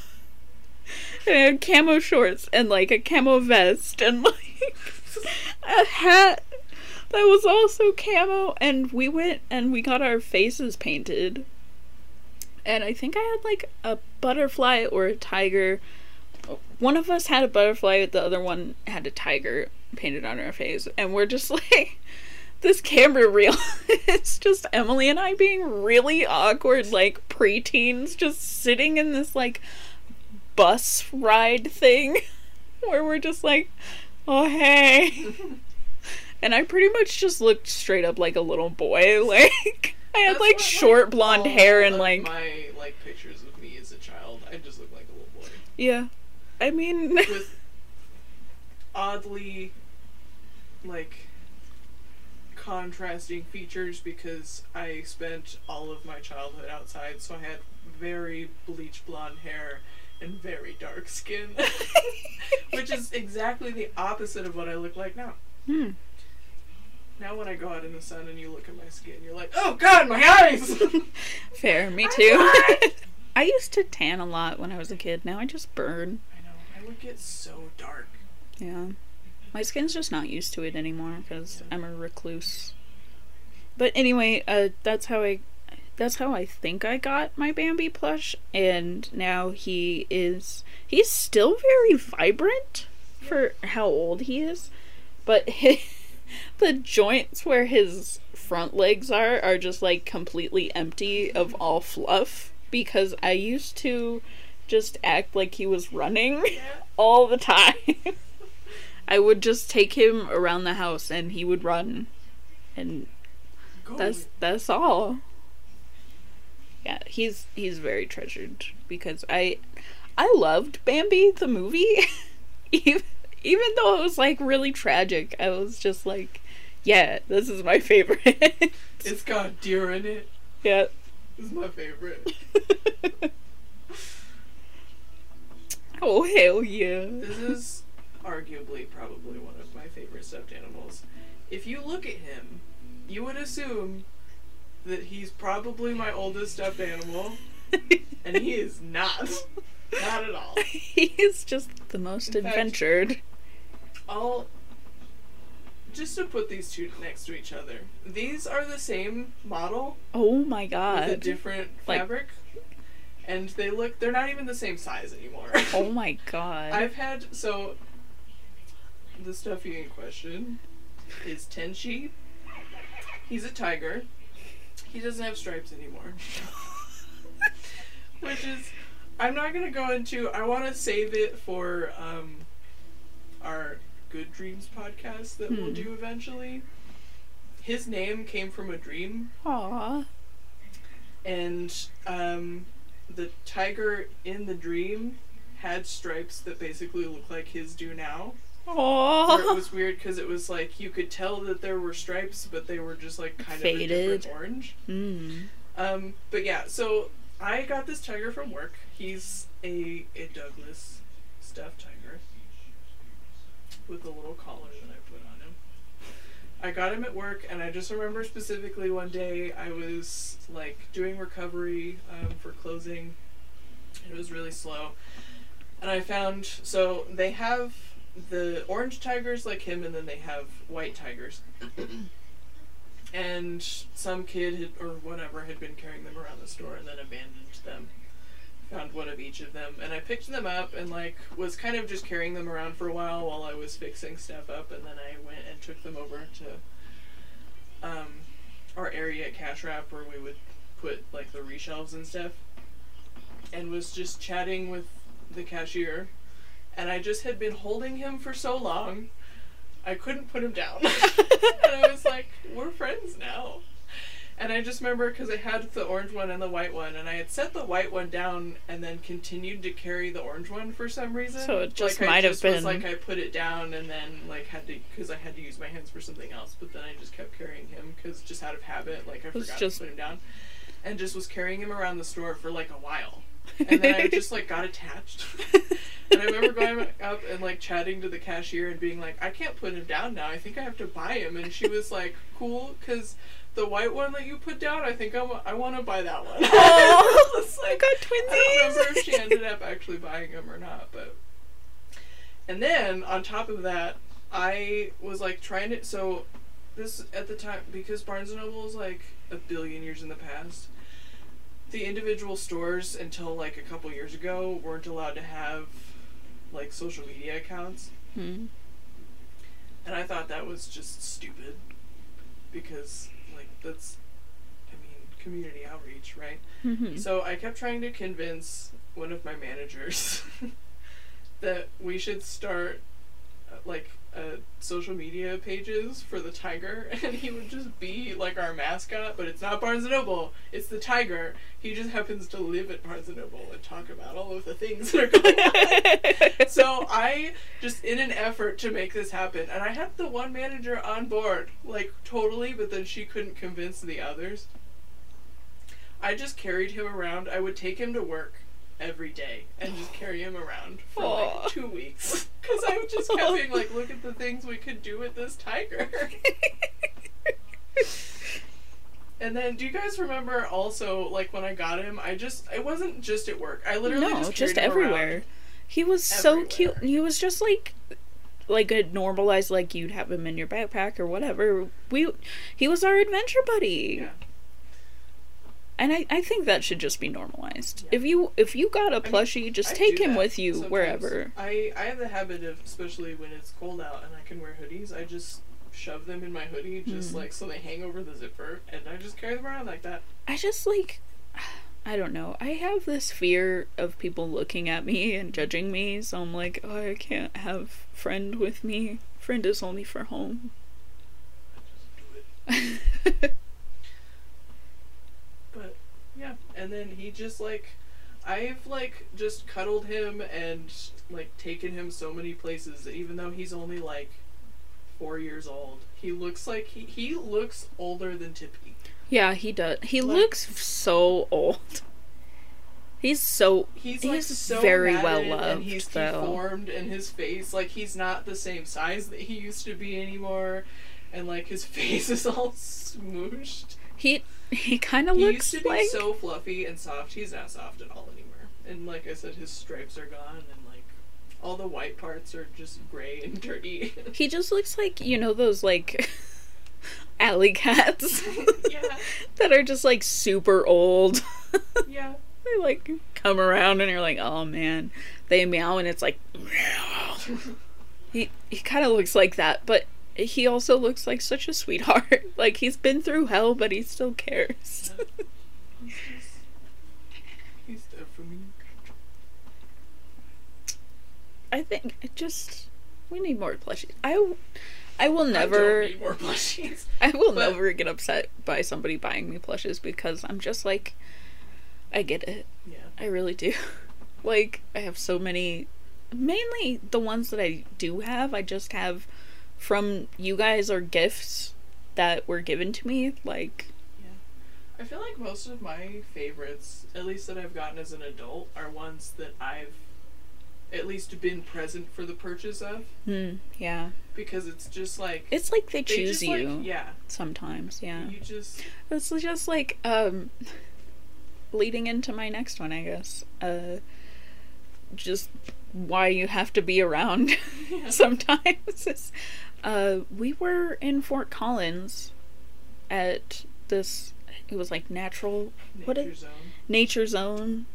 and I had camo shorts, and, like, a camo vest, and, like, a hat that was also camo, and we went and we got our faces painted, and I think I had, like, a butterfly or a tiger. One of us had a butterfly, the other one had a tiger painted on her face, and we're just like, this camera reel, it's just Emily and I being really awkward, like, preteens, just sitting in this, like, bus ride thing, where we're just like, oh, hey. And I pretty much just looked straight up like a little boy, like, I had, that's like, what, short, like, blonde hair, and, like, my, like, pictures of me as a child, I just look like a little boy. Yeah. I mean, with oddly, like, contrasting features because I spent all of my childhood outside, so I had very bleach blonde hair and very dark skin, which is exactly the opposite of what I look like now. Hmm. Now when I go out in the sun and you look at my skin, you're like, oh god, my eyes! Fair, me too. I used to tan a lot when I was a kid, now I just burn. I would get so dark. Yeah. My skin's just not used to it anymore because I'm a recluse. But anyway, that's how I think I got my Bambi plush, and now he's still very vibrant for how old he is, but the joints where his front legs are just, like, completely empty of all fluff because I used to just act like he was running all the time. I would just take him around the house and he would run, and that's all. Yeah, he's very treasured because I loved Bambi the movie. Even though it was like really tragic, I was just like, yeah, this is my favorite. It's got deer in it. Yeah. This is my favorite. Oh, hell yeah. This is arguably probably one of my favorite stuffed animals. If you look at him, you would assume that he's probably my oldest stuffed animal, and he is not. Not at all. He is just the most adventured. Just to put these two next to each other. These are the same model. Oh my god. With a different fabric. And they're not even the same size anymore. Oh my god. So the stuffy in question is Tenchi. He's a tiger. He doesn't have stripes anymore. Which is, I'm not gonna go into, I wanna save it for our Good Dreams podcast that we'll do eventually. His name came from a dream. Aww. And the tiger in the dream had stripes that basically look like his do now. Aww. Where it was weird because it was like you could tell that there were stripes, but they were just like kind faded. Of a different orange. Mm. But yeah, so I got this tiger from work. He's a Douglas stuffed tiger. With a little collar that I put on him. I got him at work, and I just remember specifically one day I was like doing recovery for closing. It was really slow, and I found, so they have the orange tigers like him, and then they have white tigers. And some kid had been carrying them around the store and then abandoned them. Found one of each of them, and I picked them up and like was kind of just carrying them around for a while I was fixing stuff up, and then I went and took them over to our area at Cash Wrap where we would put like the reshelves and stuff, and was just chatting with the cashier, and I just had been holding him for so long I couldn't put him down. And I was like, we're friends now. And I just remember because I had the orange one and the white one, and I had set the white one down and then continued to carry the orange one for some reason. So it just might have been. It was like I put it down and then like because I had to use my hands for something else, but then I just kept carrying him because just out of habit, like I forgot to put him down. And just was carrying him around the store for like a while. And then I just like got attached. And I remember going up and like chatting to the cashier and being like, I can't put him down now. I think I have to buy him. And she was like, cool, because the white one that you put down, I think I want to buy that one. Oh, it's like, I got twinsies. I don't remember if she ended up actually buying them or not, but. And then on top of that, I was like trying to. So, this at the time, because Barnes & Noble is like a billion years in the past, the individual stores until like a couple years ago weren't allowed to have like social media accounts. Mm-hmm. And I thought that was just stupid because. That's, I mean, community outreach, right? Mm-hmm. So I kept trying to convince one of my managers that we should start, social media pages for the tiger, and he would just be, like, our mascot, but it's not Barnes & Noble, it's the tiger. He just happens to live at Barnes & Noble and talk about all of the things that are going on. So I just, in an effort to make this happen, and I had the one manager on board, like, totally, but then she couldn't convince the others. I just carried him around. I would take him to work every day and just carry him around for like 2 weeks because I just kept being like, look at the things we could do with this tiger. And then do you guys remember also like when I got him, it wasn't just at work, I literally just everywhere around. He was everywhere. So cute. He was just like a normalized, like you'd have him in your backpack or whatever. He was our adventure buddy. Yeah. And I think that should just be normalized. Yeah. If you got a plushie, just take him with you sometimes, wherever. I have the habit of, especially when it's cold out and I can wear hoodies, I just shove them in my hoodie, just like so they hang over the zipper, and I just carry them around like that. I just like, I don't know. I have this fear of people looking at me and judging me, so I'm like, oh, I can't have friend with me. Friend is only for home. I just do it. But yeah, and then he just, like, I've, like, just cuddled him and, like, taken him so many places, even though he's only, like, 4 years old. He looks like, he looks older than Tippy. Yeah, he does. He like, looks so old. He's like, so very well loved, and he's deformed in his face. Like, he's not the same size that he used to be anymore. And, like, his face is all smooshed. He kind of looks like... He used to be so fluffy and soft. He's not soft at all anymore. And, like I said, his stripes are gone, and, like, all the white parts are just gray and dirty. He just looks like, you know, those, like... alley cats. Yeah. That are just, like, super old. Yeah. They, like, come around and you're like, oh, man. They meow and it's like, meow. He kind of looks like that, but he also looks like such a sweetheart. Like, he's been through hell, but he still cares. Yeah. He's there for me. I think we need more plushies. I will never... I don't need more plushies. I will never get upset by somebody buying me plushies, because I'm just like, I get it. Yeah. I really do. Like, I have so many... Mainly the ones that I do have, I just have from you guys or gifts that were given to me, like... Yeah. I feel like most of my favorites, at least that I've gotten as an adult, are ones that I've at least been present for the purchase of. Yeah. Because it's just like... It's like they choose you. Like, yeah. Sometimes, yeah. You just... It's just like, leading into my next one, I guess. Just why you have to be around sometimes. We were in Fort Collins at this... It was like Nature Zone. Nature Zone.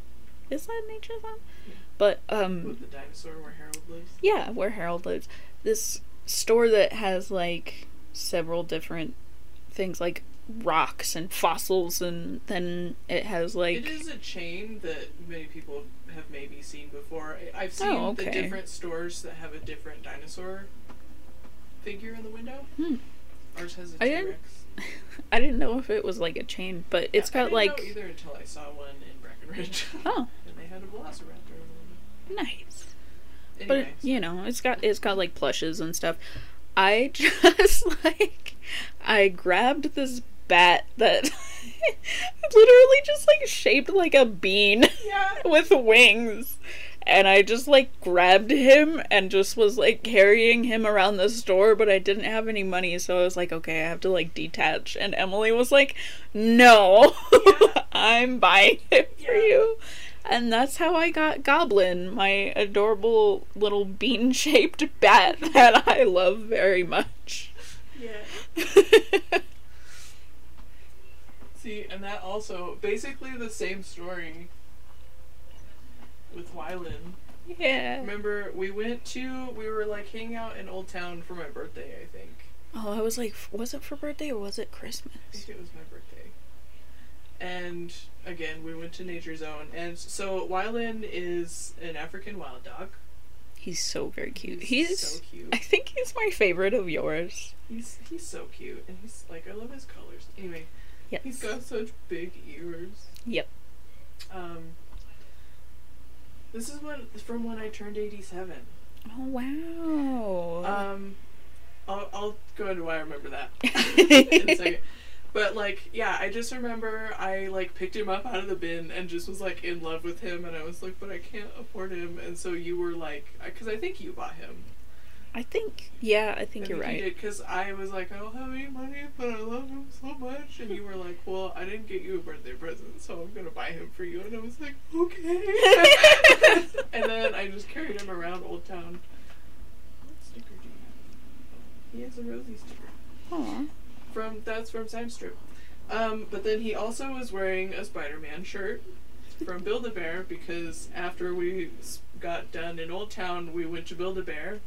Is that Nature Zone? Yeah. But, With the dinosaur where Harold lives? Yeah, where Harold lives. This store that has, like, several different things, like rocks and fossils, and then it has, like... It is a chain that many people have maybe seen before. I've seen the different stores that have a different dinosaur figure in the window. Ours has a T-Rex. I didn't know if it was, like, a chain, but it's got, like... I didn't know either until I saw one in Breckenridge. Oh. And they had a velociraptor. Nice. Anyways. But, you know, it's got like plushes and stuff. I just, like, I grabbed this bat that literally just, like, shaped like a bean with wings. And I just, like, grabbed him and just was, like, carrying him around the store, but I didn't have any money, so I was like, okay, I have to, like, detach. And Emily was like, no, I'm buying it for you. And that's how I got Goblin, my adorable little bean-shaped bat that I love very much. Yeah. See, and that also, basically the same story with Wylan. Yeah. Remember, we were, like, hanging out in Old Town for my birthday, I think. Oh, I was like, was it for birthday or was it Christmas? I think it was my birthday. And... Again, we went to Nature Zone, and so Wylan is an African wild dog. He's so very cute. He's so cute. I think he's my favorite of yours. He's so cute, and he's like, I love his colors. Anyway, he's got such big ears. Yep. This is from when I turned 87. Oh wow. I'll go into why I remember that in a second. But, like, yeah, I just remember I, like, picked him up out of the bin and just was, like, in love with him. And I was like, but I can't afford him. And so you were like, because I think you bought him. I think you're right. You did, because I was like, I don't have any money, but I love him so much. And you were like, well, I didn't get you a birthday present, so I'm going to buy him for you. And I was like, okay. And then I just carried him around Old Town. What sticker do you have? He has a Rosie sticker. Aww. That's from Samstrip. But then he also was wearing a Spider-Man shirt from Build-A-Bear, because after we got done in Old Town, we went to Build-A-Bear.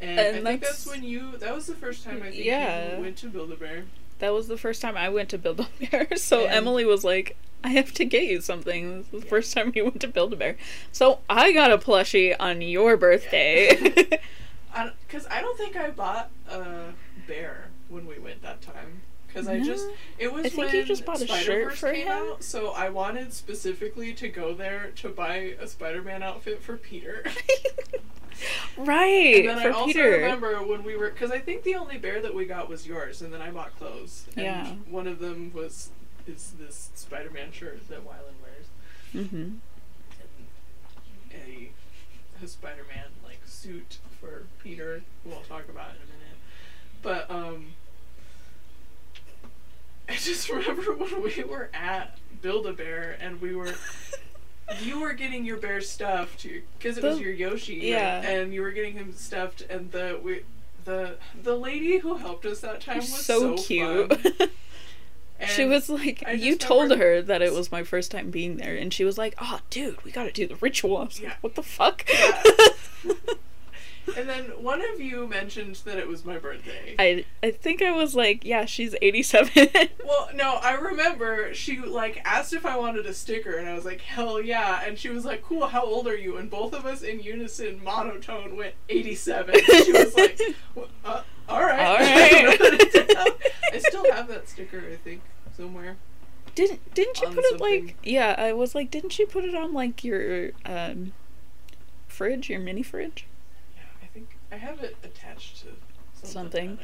And I think that's when that was the first time I think you went to Build-A-Bear. That was the first time I went to Build-A-Bear. So Emily was like, I have to get you something. This is the first time you went to Build-A-Bear. So I got a plushie on your birthday. Because I don't think I bought a bear when we went that time. because I just it was when Spider-Verse came out, so I wanted specifically to go there to buy a Spider-Man outfit for Peter. Right. And then I also remember when we were, because I think the only bear that we got was yours, and then I bought clothes. And yeah. One of them is this Spider-Man shirt that Wylan wears. Mm-hmm. And a Spider-Man like suit for Peter, who I'll talk about in a minute. But I just remember when we were at Build-A-Bear and we were. You were getting your bear stuffed because it was your Yoshi, yeah. Right? And you were getting him stuffed, and the lady who helped us that time was so cute. She was like, you told her that it was my first time being there, and she was like, "Oh, dude, we gotta do the ritual." I was like, "What the fuck?" Yeah. And then one of you mentioned that it was my birthday. I think I was like, yeah, she's 87. Well, no, I remember she, like, asked if I wanted a sticker, and I was like, hell yeah. And she was like, cool, how old are you? And both of us in unison, monotone, went 87. And she was like, well, alright. I still have that sticker, I think, somewhere. Didn't you put something. It, like, yeah, I was like, didn't you put it on, like, your, fridge, your mini fridge? I have it attached to something.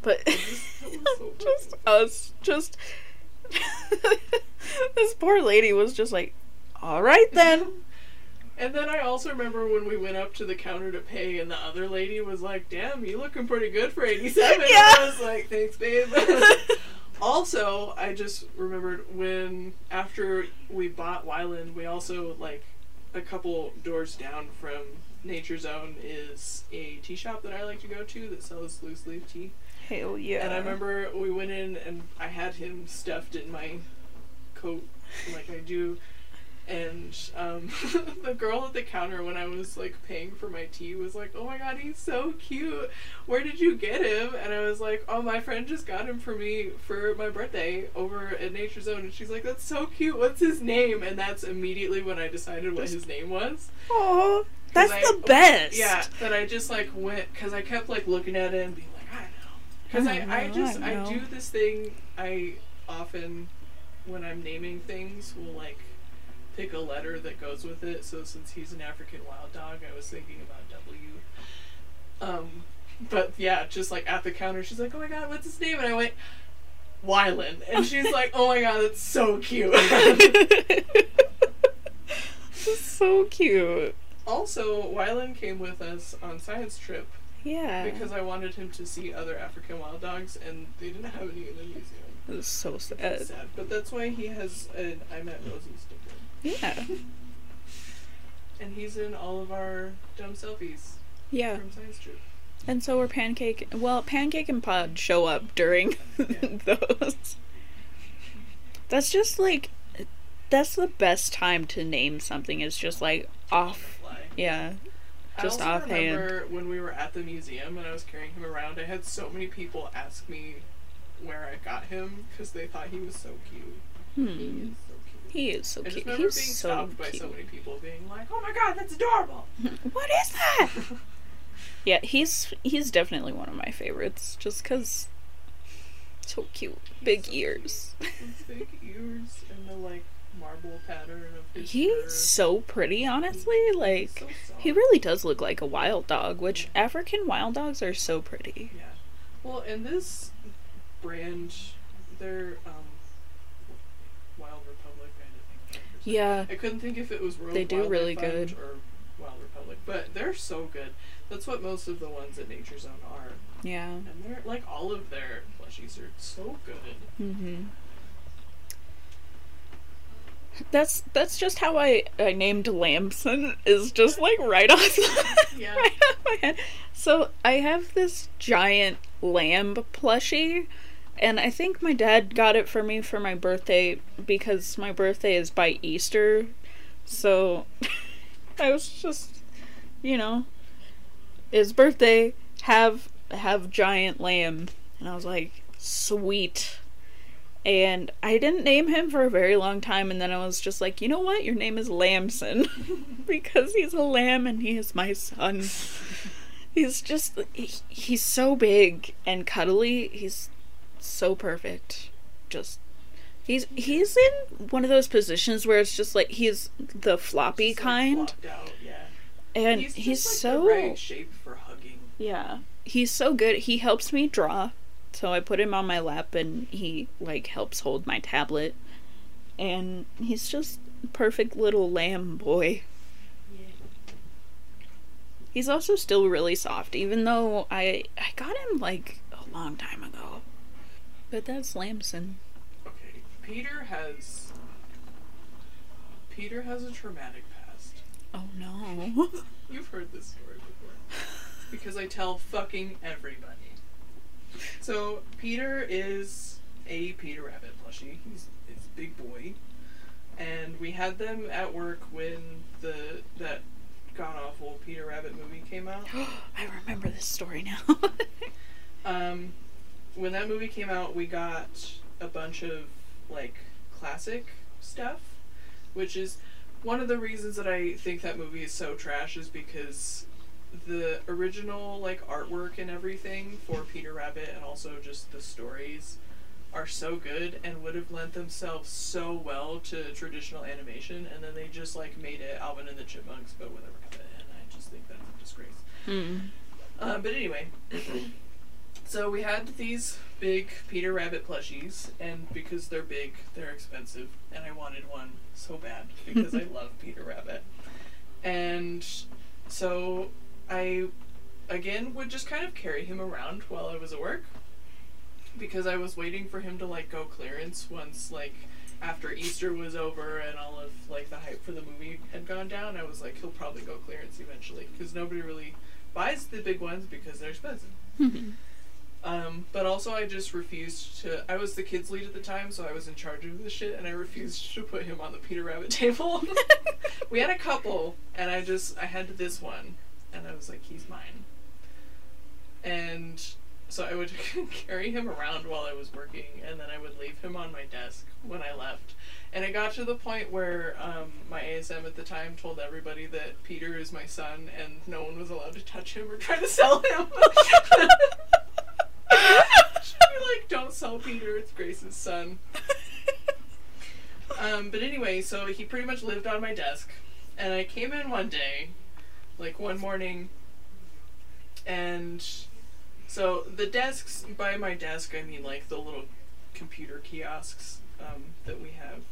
But just us, just this poor lady was just like, all right then. And then I also remember when we went up to the counter to pay, and the other lady was like, damn, you looking pretty good for 87. Yeah. And I was like, thanks, babe. Also, I just remembered when, after we bought Wylan, we also, like, a couple doors down from Nature Zone is a tea shop that I like to go to that sells loose leaf tea. Hell yeah. And I remember we went in and I had him stuffed in my coat like I do, and the girl at the counter when I was like paying for my tea was like, oh my god, he's so cute, where did you get him? And I was like, oh, my friend just got him for me for my birthday over at Nature Zone. And she's like, that's so cute, what's his name? And that's immediately when I decided what his name was. Aww. That's the best. Yeah, that I just like went, because I kept like looking at it and being like, I know. Because I do this thing, I often, when I'm naming things, will like pick a letter that goes with it. So since he's an African wild dog, I was thinking about W. But yeah, just like at the counter, she's like, oh my god, what's his name? And I went, Wylan. And she's like, oh my god, that's so cute. That's so cute. Also, Wylan came with us on science trip. Yeah. Because I wanted him to see other African wild dogs, and they didn't have any in the museum. That's so sad. That's sad. But that's why he has an I Met Rosie sticker. Yeah. And he's in all of our dumb selfies. Yeah. From science trip. And so were Pancake. Well, Pancake and Pod show up during those. That's just like, that's the best time to name something. It's just like off. Yeah, just offhand. I also remember when we were at the museum and I was carrying him around, I had so many people ask me where I got him because they thought he was so cute. Hmm. He is so cute. I just remember being stopped by so many people being like, oh my god, that's adorable! What is that? Yeah, he's definitely one of my favorites just because so cute. Big ears. Big ears and the like marble pattern of his He's so pretty, honestly. Like, so he really does look like a wild dog, which African wild dogs are so pretty. Yeah. Well, in this brand, they're Wild Republic, I think. Yeah. I couldn't think if it was World They do Wildlife really good. Or Wild Republic, but they're so good. That's what most of the ones at Nature Zone are. Yeah. And they're, like, all of their plushies are so good. Mm-hmm. That's just how I named Lamson, is just like right off, right off my head. So I have this giant lamb plushie, and I think my dad got it for me for my birthday because my birthday is by Easter. So I was just, you know, his birthday, have giant lamb, and I was like, sweet. And I didn't name him for a very long time, and then I was just like, you know what? Your name is Lamson. Because he's a lamb and he is my son. He's just, he's so big and cuddly. He's so perfect. Just he's in one of those positions where it's just like he's the floppy just, kind. Like, out, yeah. And he's just, like, so the right shape for hugging. Yeah. He's so good. He helps me draw. So I put him on my lap and he like helps hold my tablet. And he's just a perfect little lamb boy. Yeah. He's also still really soft, even though I got him like a long time ago. But that's Lamson. Okay. Peter has a traumatic past. Oh no. You've heard this story before. Because I tell fucking everybody. So Peter is a Peter Rabbit plushie. He's a big boy, and we had them at work when that god awful Peter Rabbit movie came out. I remember this story now. When that movie came out, we got a bunch of like classic stuff, which is one of the reasons that I think that movie is so trash is because the original like artwork and everything for Peter Rabbit and also just the stories are so good and would have lent themselves so well to traditional animation, and then they just like made it Alvin and the Chipmunks but with a rabbit, and I just think that's a disgrace. But anyway, so we had these big Peter Rabbit plushies, and because they're big they're expensive, and I wanted one so bad because I love Peter Rabbit. And so I, again, would just kind of carry him around while I was at work because I was waiting for him to, like, go clearance once, like, after Easter was over and all of, like, the hype for the movie had gone down. I was like, he'll probably go clearance eventually because nobody really buys the big ones because they're expensive. But also I just refused to, I was the kids lead at the time, so I was in charge of the shit, and I refused to put him on the Peter Rabbit table. We had a couple, and I had this one. And I was like, he's mine. And so I would carry him around while I was working, and then I would leave him on my desk when I left. And it got to the point where my ASM at the time told everybody that Peter is my son, and no one was allowed to touch him or try to sell him. She'd be like, don't sell Peter, it's Grace's son. But anyway, so he pretty much lived on my desk. And I came in one day, like one morning, and so the desks, by my desk I mean like the little computer kiosks that we have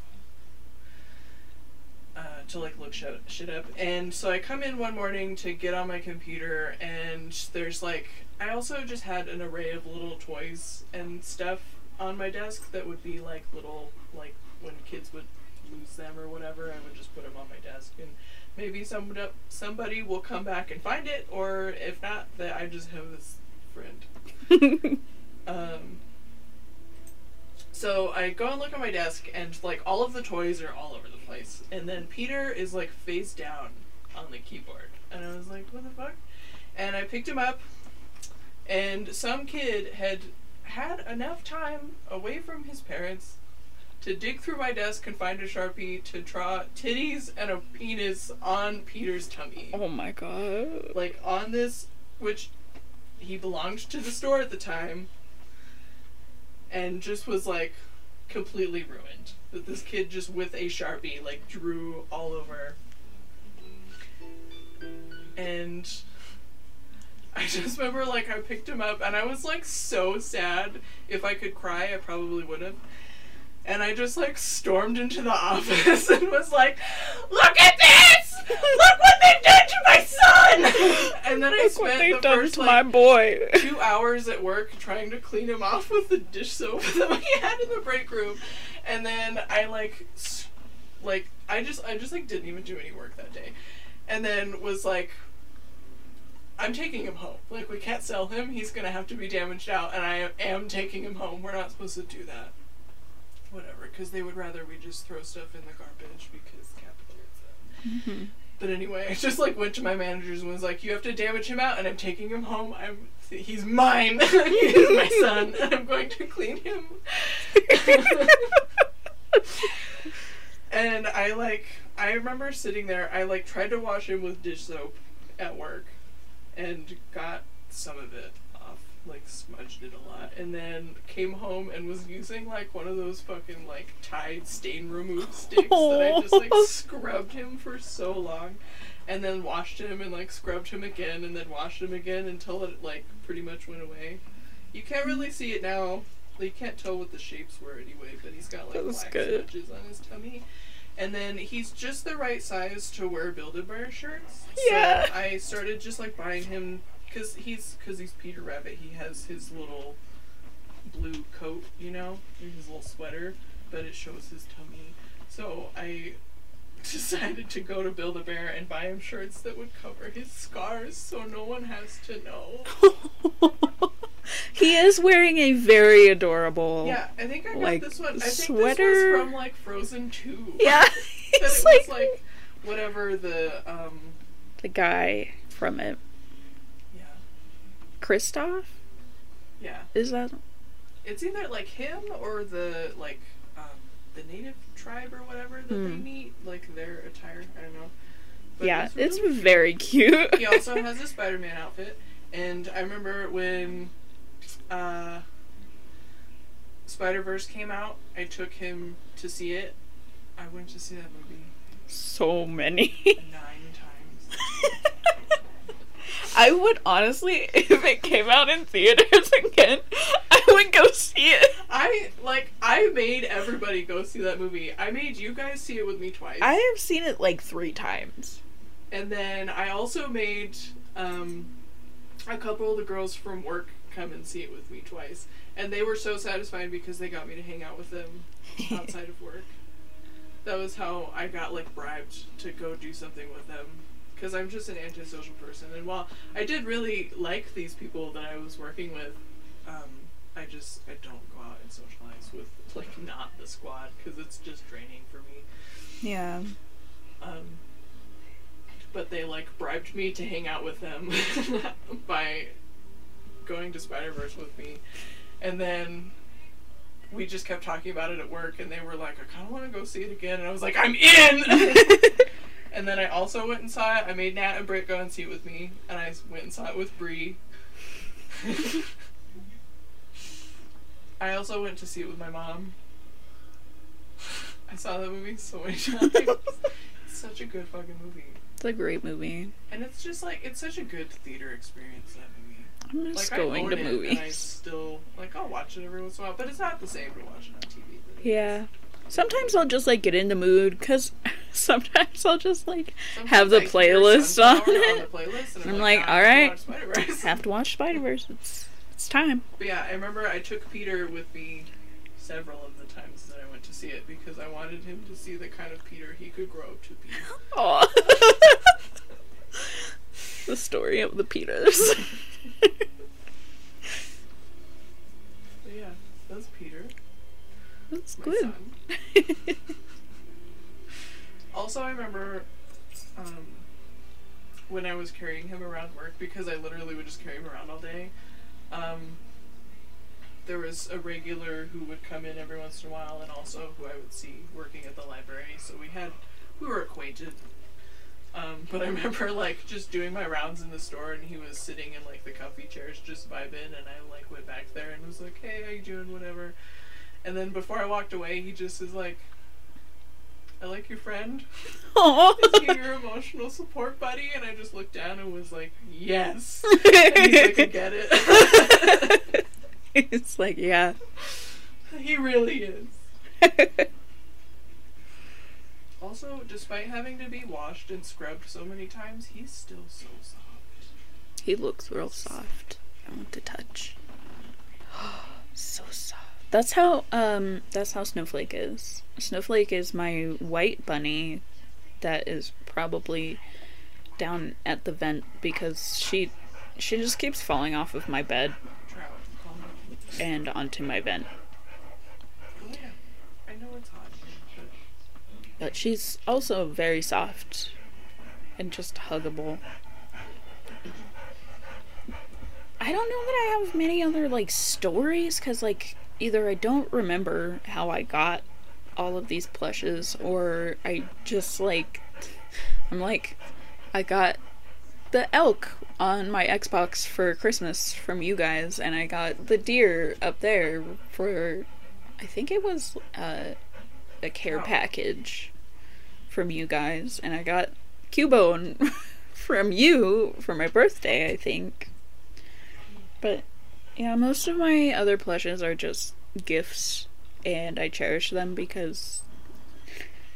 to like look shit up. And so I come in one morning to get on my computer, and there's like, I also just had an array of little toys and stuff on my desk that would be like little, like when kids would lose them or whatever, I would just put them on my desk, and maybe somebody will come back and find it, or if not, that I just have this friend. So I go and look at my desk, and like all of the toys are all over the place, and then Peter is like face down on the keyboard, and I was like, what the fuck? And I picked him up, and some kid had enough time away from his parents to dig through my desk and find a Sharpie to draw titties and a penis on Peter's tummy. Oh my god. Like on this, which he belonged to the store at the time, and just was like completely ruined. That this kid just with a Sharpie like drew all over. And I just remember like I picked him up and I was like so sad. If I could cry, I probably would have. And I just like stormed into the office and was like, look at this! Look what they did to my son! And then I spent the first like, my boy. 2 hours at work trying to clean him off with the dish soap that we had in the break room. And then I like I just didn't even do any work that day. And then was like, I'm taking him home. Like, we can't sell him. He's gonna have to be damaged out, and I am taking him home. We're not supposed to do that. Whatever, because they would rather we just throw stuff in the garbage because capitalism. But anyway, I just like went to my managers and was like, you have to damage him out, and I'm taking him home. He's mine. He's my son, and I'm going to clean him. And I remember sitting there, I like tried to wash him with dish soap at work and got some of it off like smudged it a lot, and then came home and was using like one of those fucking like Tide stain remove sticks that I just like scrubbed him for so long, and then washed him and like scrubbed him again and then washed him again until it like pretty much went away. You can't really see it now. You can't tell what the shapes were anyway, but he's got like black smudges on his tummy. And then he's just the right size to wear Build-A-Bear shirts. Yeah. So I started just like buying him, cause he's Peter Rabbit. He has his little blue coat, you know, and his little sweater, but it shows his tummy. So I decided to go to Build-A-Bear and buy him shirts that would cover his scars, so no one has to know. He is wearing a very adorable, yeah, I think I got like, this one. I think sweater. This was from like Frozen 2. Yeah. It's like whatever the guy from it. Yeah. Kristoff? Yeah. Is that? It's either like him or the like the native tribe or whatever that they meet, like their attire. I don't know. But yeah, it's really very cute. He also has a Spider-Man outfit, and I remember when Spider-Verse came out, I took him to see it. I went to see that movie so many 9 times. I would honestly, if it came out in theaters again, I would go see it. I made everybody go see that movie. I made you guys see it with me twice. I have seen it like 3 times. And then I also made a couple of the girls from work come and see it with me twice, and they were so satisfied because they got me to hang out with them outside of work. That was how I got like bribed to go do something with them, because I'm just an antisocial person, and while I did really like these people that I was working with, I don't go out and socialize with like not the squad, because it's just draining for me. Yeah. But they like bribed me to hang out with them by going to Spider-Verse with me, and then we just kept talking about it at work, and they were like, I kind of want to go see it again, and I was like, I'm in! And then I also went and saw it. I made Nat and Britt go and see it with me, and I went and saw it with Bree. I also went to see it with my mom. I saw that movie so many times. It's such a good fucking movie. It's a great movie. And it's just like, it's such a good theater experience, that movie. I'm just like, going to movies. And I still, like, I'll watch it every once in a while, but it's not the same to watch it on TV. Yeah. Sometimes I'll just, like, get in the mood, because sometimes I'll just, like, have the playlist on it. And I'm like, all right, have to watch Spider-Verse. It's time. But yeah, I remember I took Peter with me several of the times that I went to see it, because I wanted him to see the kind of Peter he could grow up to be. Aw. The story of the Peters. So yeah, that's Peter. That's my good son. Also, I remember when I was carrying him around work, because I literally would just carry him around all day, there was a regular who would come in every once in a while, and also who I would see working at the library, so we were acquainted. But I remember, like, just doing my rounds in the store, and he was sitting in, like, the comfy chairs just vibing, and I, like, went back there and was like, hey, how you doing, whatever. And then before I walked away, he just is like, I like your friend. Aww. Is he your emotional support buddy? And I just looked down and was like, yes. And he's like, I get it. It's like, yeah. He really is. Also, despite having to be washed and scrubbed so many times, he's still so soft. He looks real soft. I want to touch. So soft. That's how Snowflake is. Snowflake is my white bunny that is probably down at the vent, because she just keeps falling off of my bed and onto my vent. Yeah, I know it's hot. But she's also very soft and just huggable. I don't know that I have many other, like, stories, because, like, either I don't remember how I got all of these plushes, or I just, like, I got the elk on my Xbox for Christmas from you guys, and I got the deer up there for, I think it was a care package from you guys, and I got Cubone from you for my birthday, I think. But yeah, most of my other plushes are just gifts, and I cherish them because,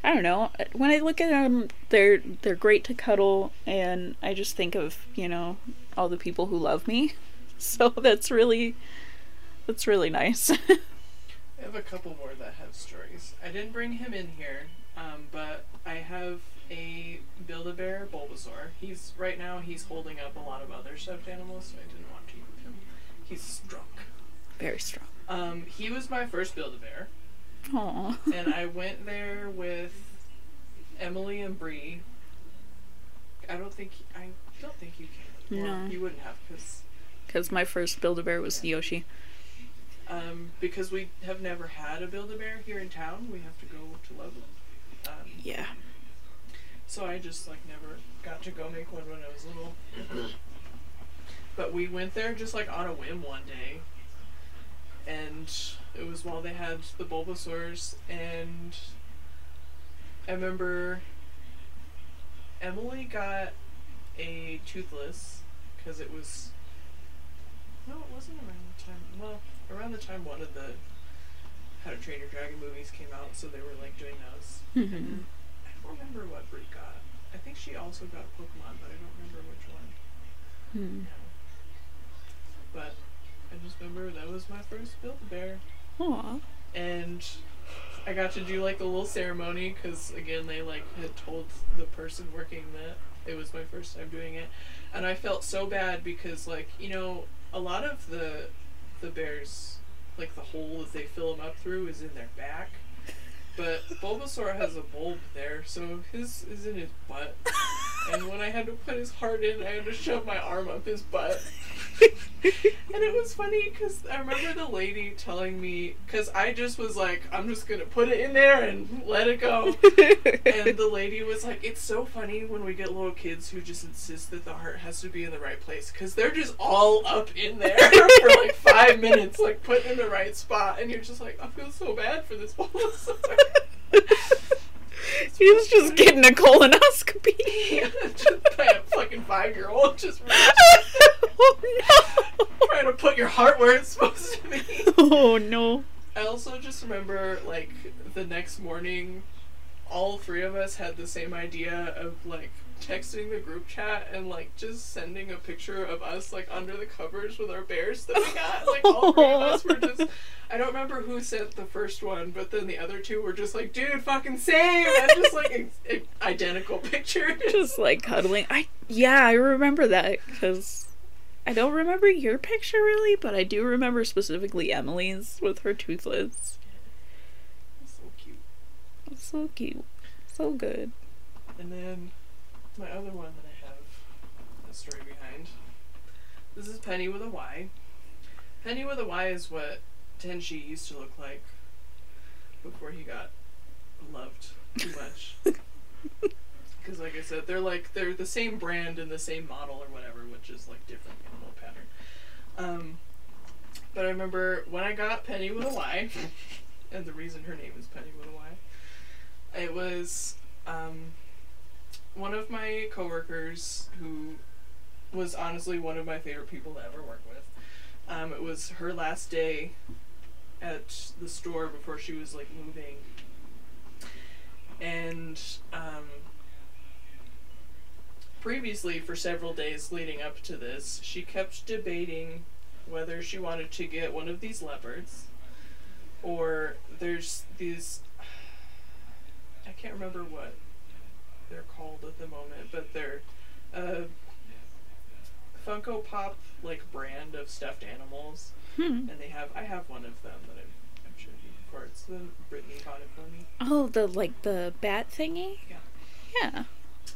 I don't know, when I look at them, they're great to cuddle, and I just think of, you know, all the people who love me, so that's really nice. I have a couple more that have stories. I didn't bring him in here, but I have a Build-A-Bear Bulbasaur. He's, right now, he's holding up a lot of other stuffed animals, so I didn't want to keep him. He's strong. Very strong. He was my first Build-A-Bear. Aww. And I went there with Emily and Bree. I don't think you came. No. Well, you wouldn't have, because my first Build-A-Bear was Yoshi. Because we have never had a Build-A-Bear here in town, we have to go to Loveland. Yeah. So I just, like, never got to go make one when I was little. But we went there just, like, on a whim one day. And it was while they had the Bulbasaurs, and I remember Emily got a Toothless, because it was, no, it wasn't around the time, well, around the time one of the How to Train Your Dragon movies came out, so they were, like, doing those. Mm-hmm. And I don't remember what Bree got. I think she also got a Pokemon, but I don't remember which one. Mm. No. But I just remember that was my first Build-A-Bear. Aww. And I got to do, like, a little ceremony, because, again, they, like, had told the person working that it was my first time doing it. And I felt so bad because, like, you know, a lot of the bears, like, the hole that they fill them up through is in their back. But Bulbasaur has a bulb there, so his is in his butt. And when I had to put his heart in, I had to shove my arm up his butt. And it was funny because I remember the lady telling me, because I just was like, I'm just going to put it in there and let it go. And the lady was like, it's so funny when we get little kids who just insist that the heart has to be in the right place, because they're just all up in there for like 5 minutes, like put in the right spot. And you're just like, I feel so bad for this Bulbasaur. He's just getting a colonoscopy. Yeah, just by a fucking 5-year-old just oh, no. Trying to put your heart where it's supposed to be. Oh no. I also just remember, like, the next morning all three of us had the same idea of, like, texting the group chat and, like, just sending a picture of us, like, under the covers with our bears that we got. Like, all three of us were just, I don't remember who sent the first one, but then the other two were just like, dude, fucking same! And just, like, identical pictures. Just, like, cuddling. Yeah, I remember that, because I don't remember your picture, really, but I do remember specifically Emily's with her Toothless. That's so cute. That's so cute. So good. And then my other one that I have a story behind. This is Penny with a Y. Penny with a Y is what Tenchi used to look like before he got loved too much. Because, like I said, they're the same brand and the same model or whatever, which is like different animal pattern. But I remember when I got Penny with a Y, and the reason her name is Penny with a Y, it was one of my coworkers, who was honestly one of my favorite people to ever work with, it was her last day at the store before she was, like, moving, and previously, for several days leading up to this, she kept debating whether she wanted to get one of these leopards, or there's these, I can't remember what they're called at the moment, but they're a Funko Pop, like, brand of stuffed animals. Hmm. And I have one of them that I'm sure you've heard. It's the Brittany bought it for me. Oh, the, like, the bat thingy? Yeah.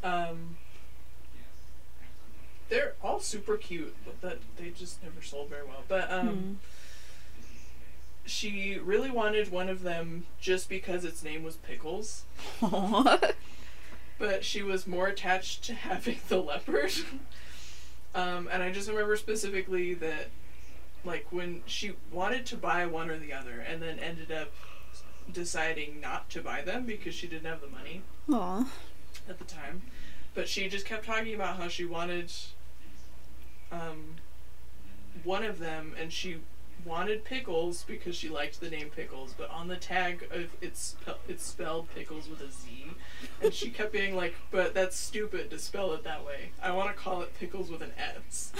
Yeah. They're all super cute, but they just never sold very well. But, she really wanted one of them just because its name was Pickles. Aww. But she was more attached to having the leopard And I just remember specifically that, like, when she wanted to buy one or the other and then ended up deciding not to buy them because she didn't have the money. Aww. At the time. But she just kept talking about how she wanted one of them, and she wanted Pickles because she liked the name Pickles, but on the tag of it's spelled Pickles with a Z, and she kept being like, but that's stupid to spell it that way, I want to call it Pickles with an S.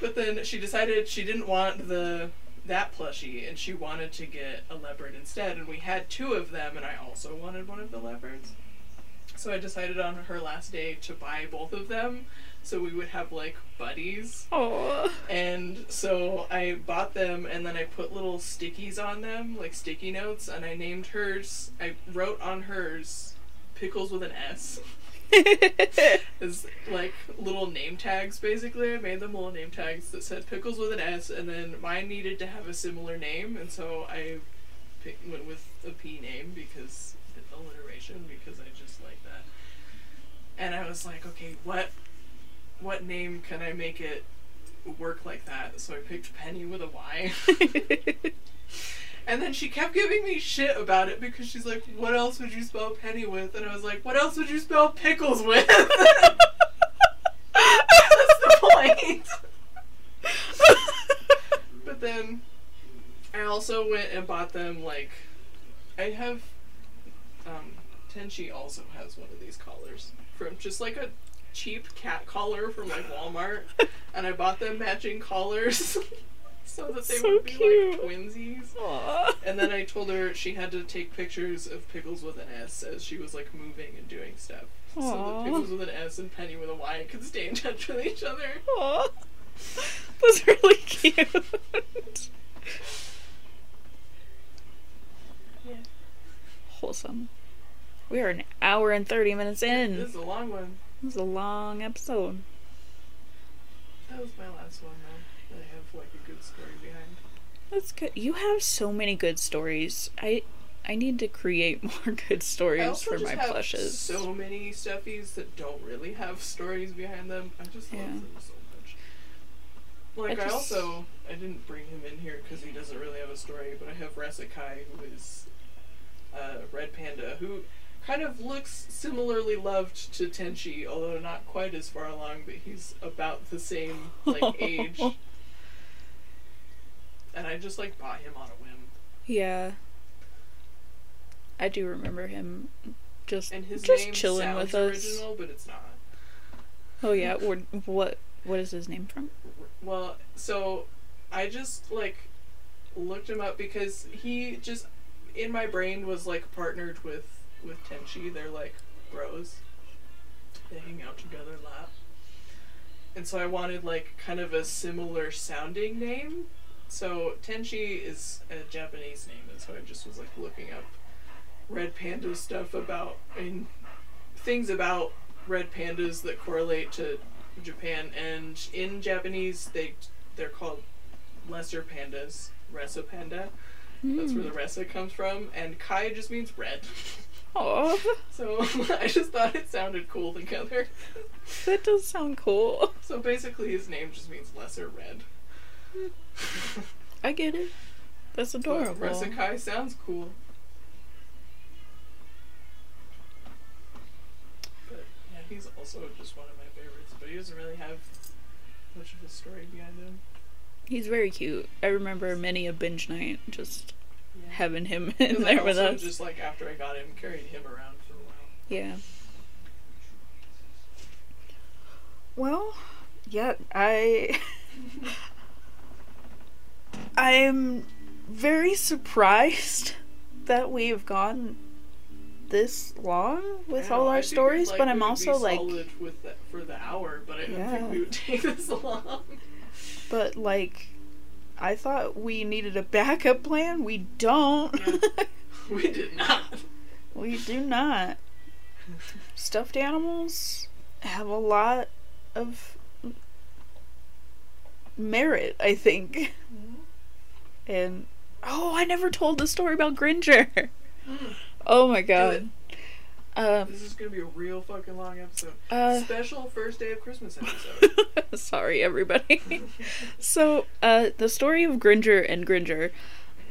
But then she decided she didn't want that plushie, and she wanted to get a leopard instead, and we had two of them, and I also wanted one of the leopards. So I decided on her last day to buy both of them, so we would have, like, buddies. Aww. And so I bought them, and then I put little stickies on them, like sticky notes, and I named hers, I wrote on hers, Pickles with an S. It's like little name tags, basically. I made them little name tags that said Pickles with an S, and then mine needed to have a similar name, and so I went with a P name because alliteration, because I just like that. And I was like, okay, what name can I make it work like that? So I picked Penny with a Y. And then she kept giving me shit about it because she's like, what else would you spell Penny with? And I was like, what else would you spell Pickles with? That's the point. But then I also went and bought them, like, I have, Tenchi also has one of these collars from just like a cheap cat collar from like Walmart, and I bought them matching collars so that they would be cute, like twinsies. Aww. And then I told her she had to take pictures of Pickles with an S as she was like moving and doing stuff. Aww. So that Pickles with an S and Penny with a Y could stay in touch with each other. Aww. That's really cute. Yeah. Wholesome. We are an hour and 30 minutes in. This is a long one. This is a long episode. That was my last one, though. I have, like, a good story behind. That's good. You have so many good stories. I need to create more good stories for my plushes. So many stuffies that don't really have stories behind them. I just love them so much. Like, I didn't bring him in here because he doesn't really have a story, but I have Resekai, who is a red panda, who kind of looks similarly loved to Tenchi, although not quite as far along, but he's about the same, like, age. And I just, like, bought him on a whim. Yeah. I do remember him just chilling with us. And his name sounds original, but it's not. Oh, yeah. Or what is his name from? Well, so I just, like, looked him up because he just, in my brain, was, like, partnered with Tenchi. They're like bros. They hang out together a lot. And so I wanted like kind of a similar sounding name. So Tenchi is a Japanese name, and so I just was like looking up red panda stuff things about red pandas that correlate to Japan, and in Japanese they're called lesser pandas, Resa panda. That's where the Resa comes from, and Kai just means red. Aww. So I just thought it sounded cool together. That does sound cool. So basically his name just means lesser red. I get it. That's adorable. So Resekai sounds cool. But yeah, he's also just one of my favorites, but he doesn't really have much of a story behind him. He's very cute. I remember many a binge night just having him in there with us. Just like after I got him, carried him around for a while. Yeah. Well, yeah, I'm very surprised that we've gone this long with all our stories, but I'm also like, for the hour, but I don't think we would take this long. But like, I thought we needed a backup plan. We don't. Yeah. We did not. We do not. Stuffed animals have a lot of merit, I think. Mm-hmm. And, I never told the story about Gringer. Oh my god. This is gonna be a real fucking long episode. Special first day of Christmas episode. Sorry, everybody. So, the story of Gringer and Gringer.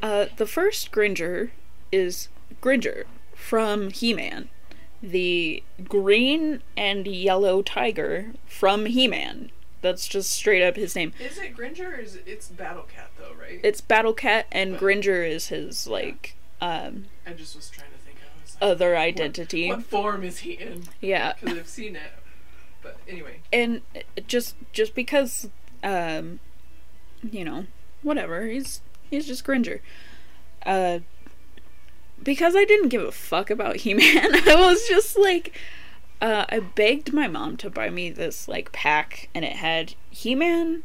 The first Gringer is Gringer from He-Man, the green and yellow tiger from He-Man. That's just straight up his name. Is it Gringer or is it's Battle Cat though, right? It's Battle Cat and Gringer is his, like, I just was trying to think of his other identity. What form is he in? Yeah. Because I've seen it. But anyway. And just because, you know, whatever, he's just Gringer. Because I didn't give a fuck about He-Man, I was just like, I begged my mom to buy me this, like, pack, and it had He-Man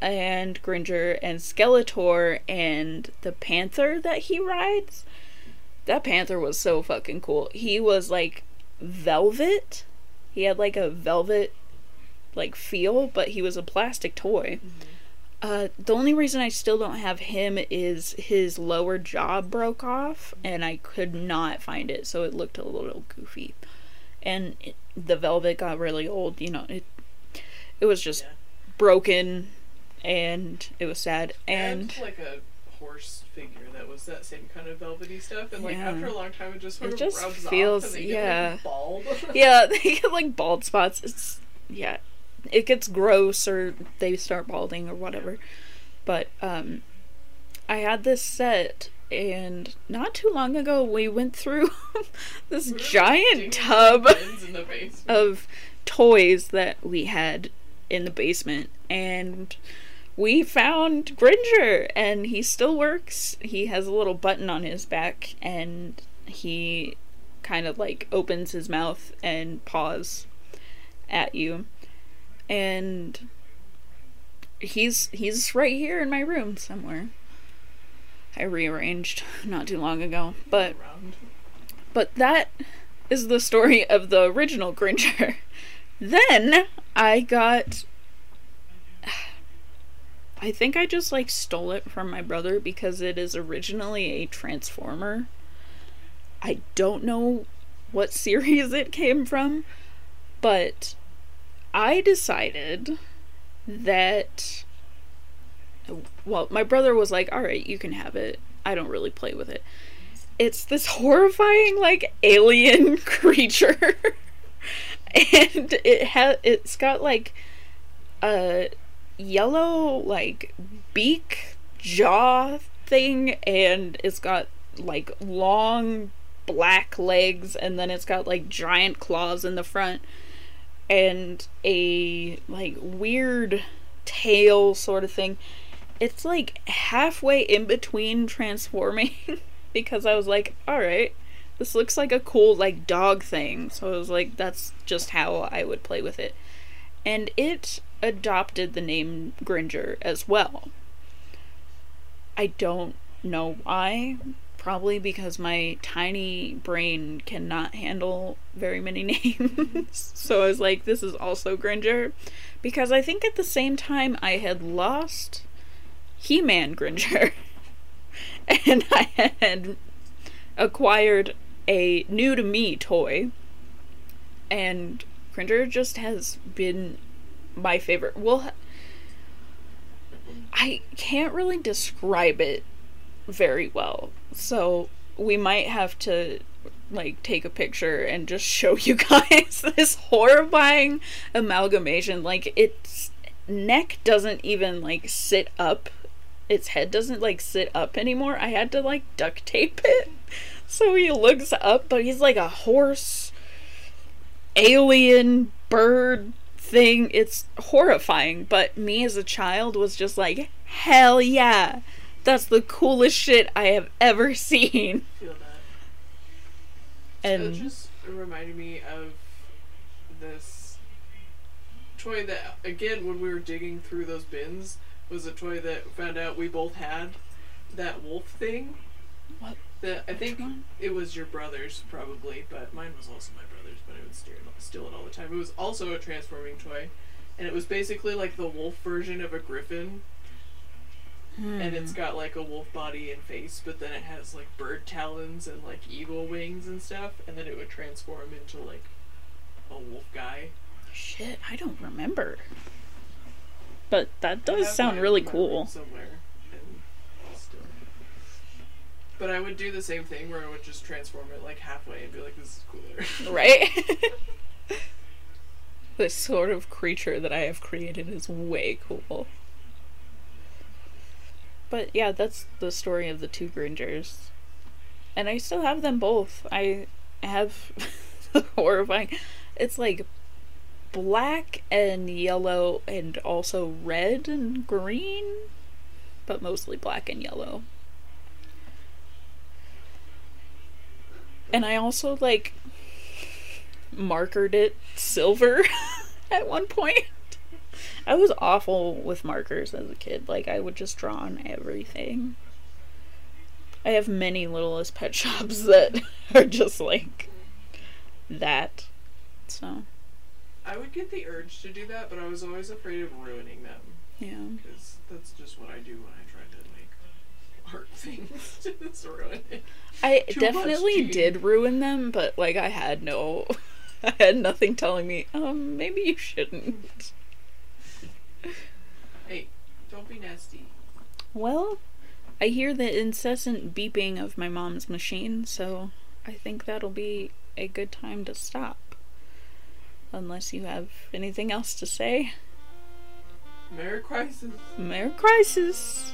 and Gringer and Skeletor and the panther that he rides. That panther was so fucking cool. He was, like, velvet. He had, like, a velvet, like, feel, but he was a plastic toy. Mm-hmm. The only reason I still don't have him is his lower jaw broke off, and I could not find it, so it looked a little goofy. And the velvet got really old, you know, it was just broken, and it was sad. And like a horse figure that was that same kind of velvety stuff, and like after a long time it just sort of rubs feels, off, and they get like bald. Yeah, they get like bald spots. It's, yeah. It gets gross, or they start balding, or whatever. But, I had this set, and not too long ago, we went through this giant tub of toys that we had in the basement, and we found Gringer, and he still works. He has a little button on his back, and he kind of, like, opens his mouth and paws at you. And he's right here in my room somewhere. I rearranged not too long ago, but that is the story of the original Gringer. Then I got, I think I just like stole it from my brother because it is originally a Transformer. I don't know what series it came from, but I decided that, well, my brother was like, alright, you can have it. I don't really play with it. It's this horrifying, like, alien creature. And it's got, like, a yellow, like, beak, jaw thing, and it's got, like, long black legs, and then it's got, like, giant claws in the front. And a, like, weird tail sort of thing. It's, like, halfway in between transforming. Because I was like, alright, this looks like a cool, like, dog thing. So I was like, that's just how I would play with it. And it adopted the name Gringer as well. I don't know why. Probably because my tiny brain cannot handle very many names. So I was like, this is also Gringer. Because I think at the same time I had lost He-Man Gringer. And I had acquired a new-to-me toy. And Gringer just has been my favorite. Well, I can't really describe it very well. So we might have to, like, take a picture and just show you guys this horrifying amalgamation. Like, its neck doesn't even, like, sit up. Its head doesn't, like, sit up anymore. I had to, like, duct tape it. So he looks up, but he's like a horse, alien, bird thing. It's horrifying. But me as a child was just like, hell yeah. That's the coolest shit I have ever seen. I feel that. And it just reminded me of this toy that, again, when we were digging through those bins, was a toy that found out we both had. That wolf thing. What? That I think it was your brother's, probably, but mine was also my brother's, but I would steal it all the time. It was also a transforming toy, and it was basically like the wolf version of a griffin. and it's got like a wolf body and face, but then it has like bird talons and like eagle wings and stuff, and then it would transform into like a wolf guy. Shit, I don't remember. But that does sound really cool. Somewhere, and still. But I would do the same thing where I would just transform it like halfway and be like, this is cooler. Right? This sort of creature that I have created is way cool. But yeah, that's the story of the two Gringers. And I still have them both. I have horrifying. It's like black and yellow and also red and green, but mostly black and yellow. And I also like markered it silver at one point. I was awful with markers as a kid. Like, I would just draw on everything. I have many Littlest Pet Shops that are just like that. So I would get the urge to do that, but I was always afraid of ruining them. Yeah. Because that's just what I do when I try to make art things. Just ruin it. I definitely did ruin them, but like I had nothing telling me, maybe you shouldn't. Hey, don't be nasty. Well, I hear the incessant beeping of my mom's machine, so I think that'll be a good time to stop. Unless you have anything else to say. Merry Crisis. Merry Crisis.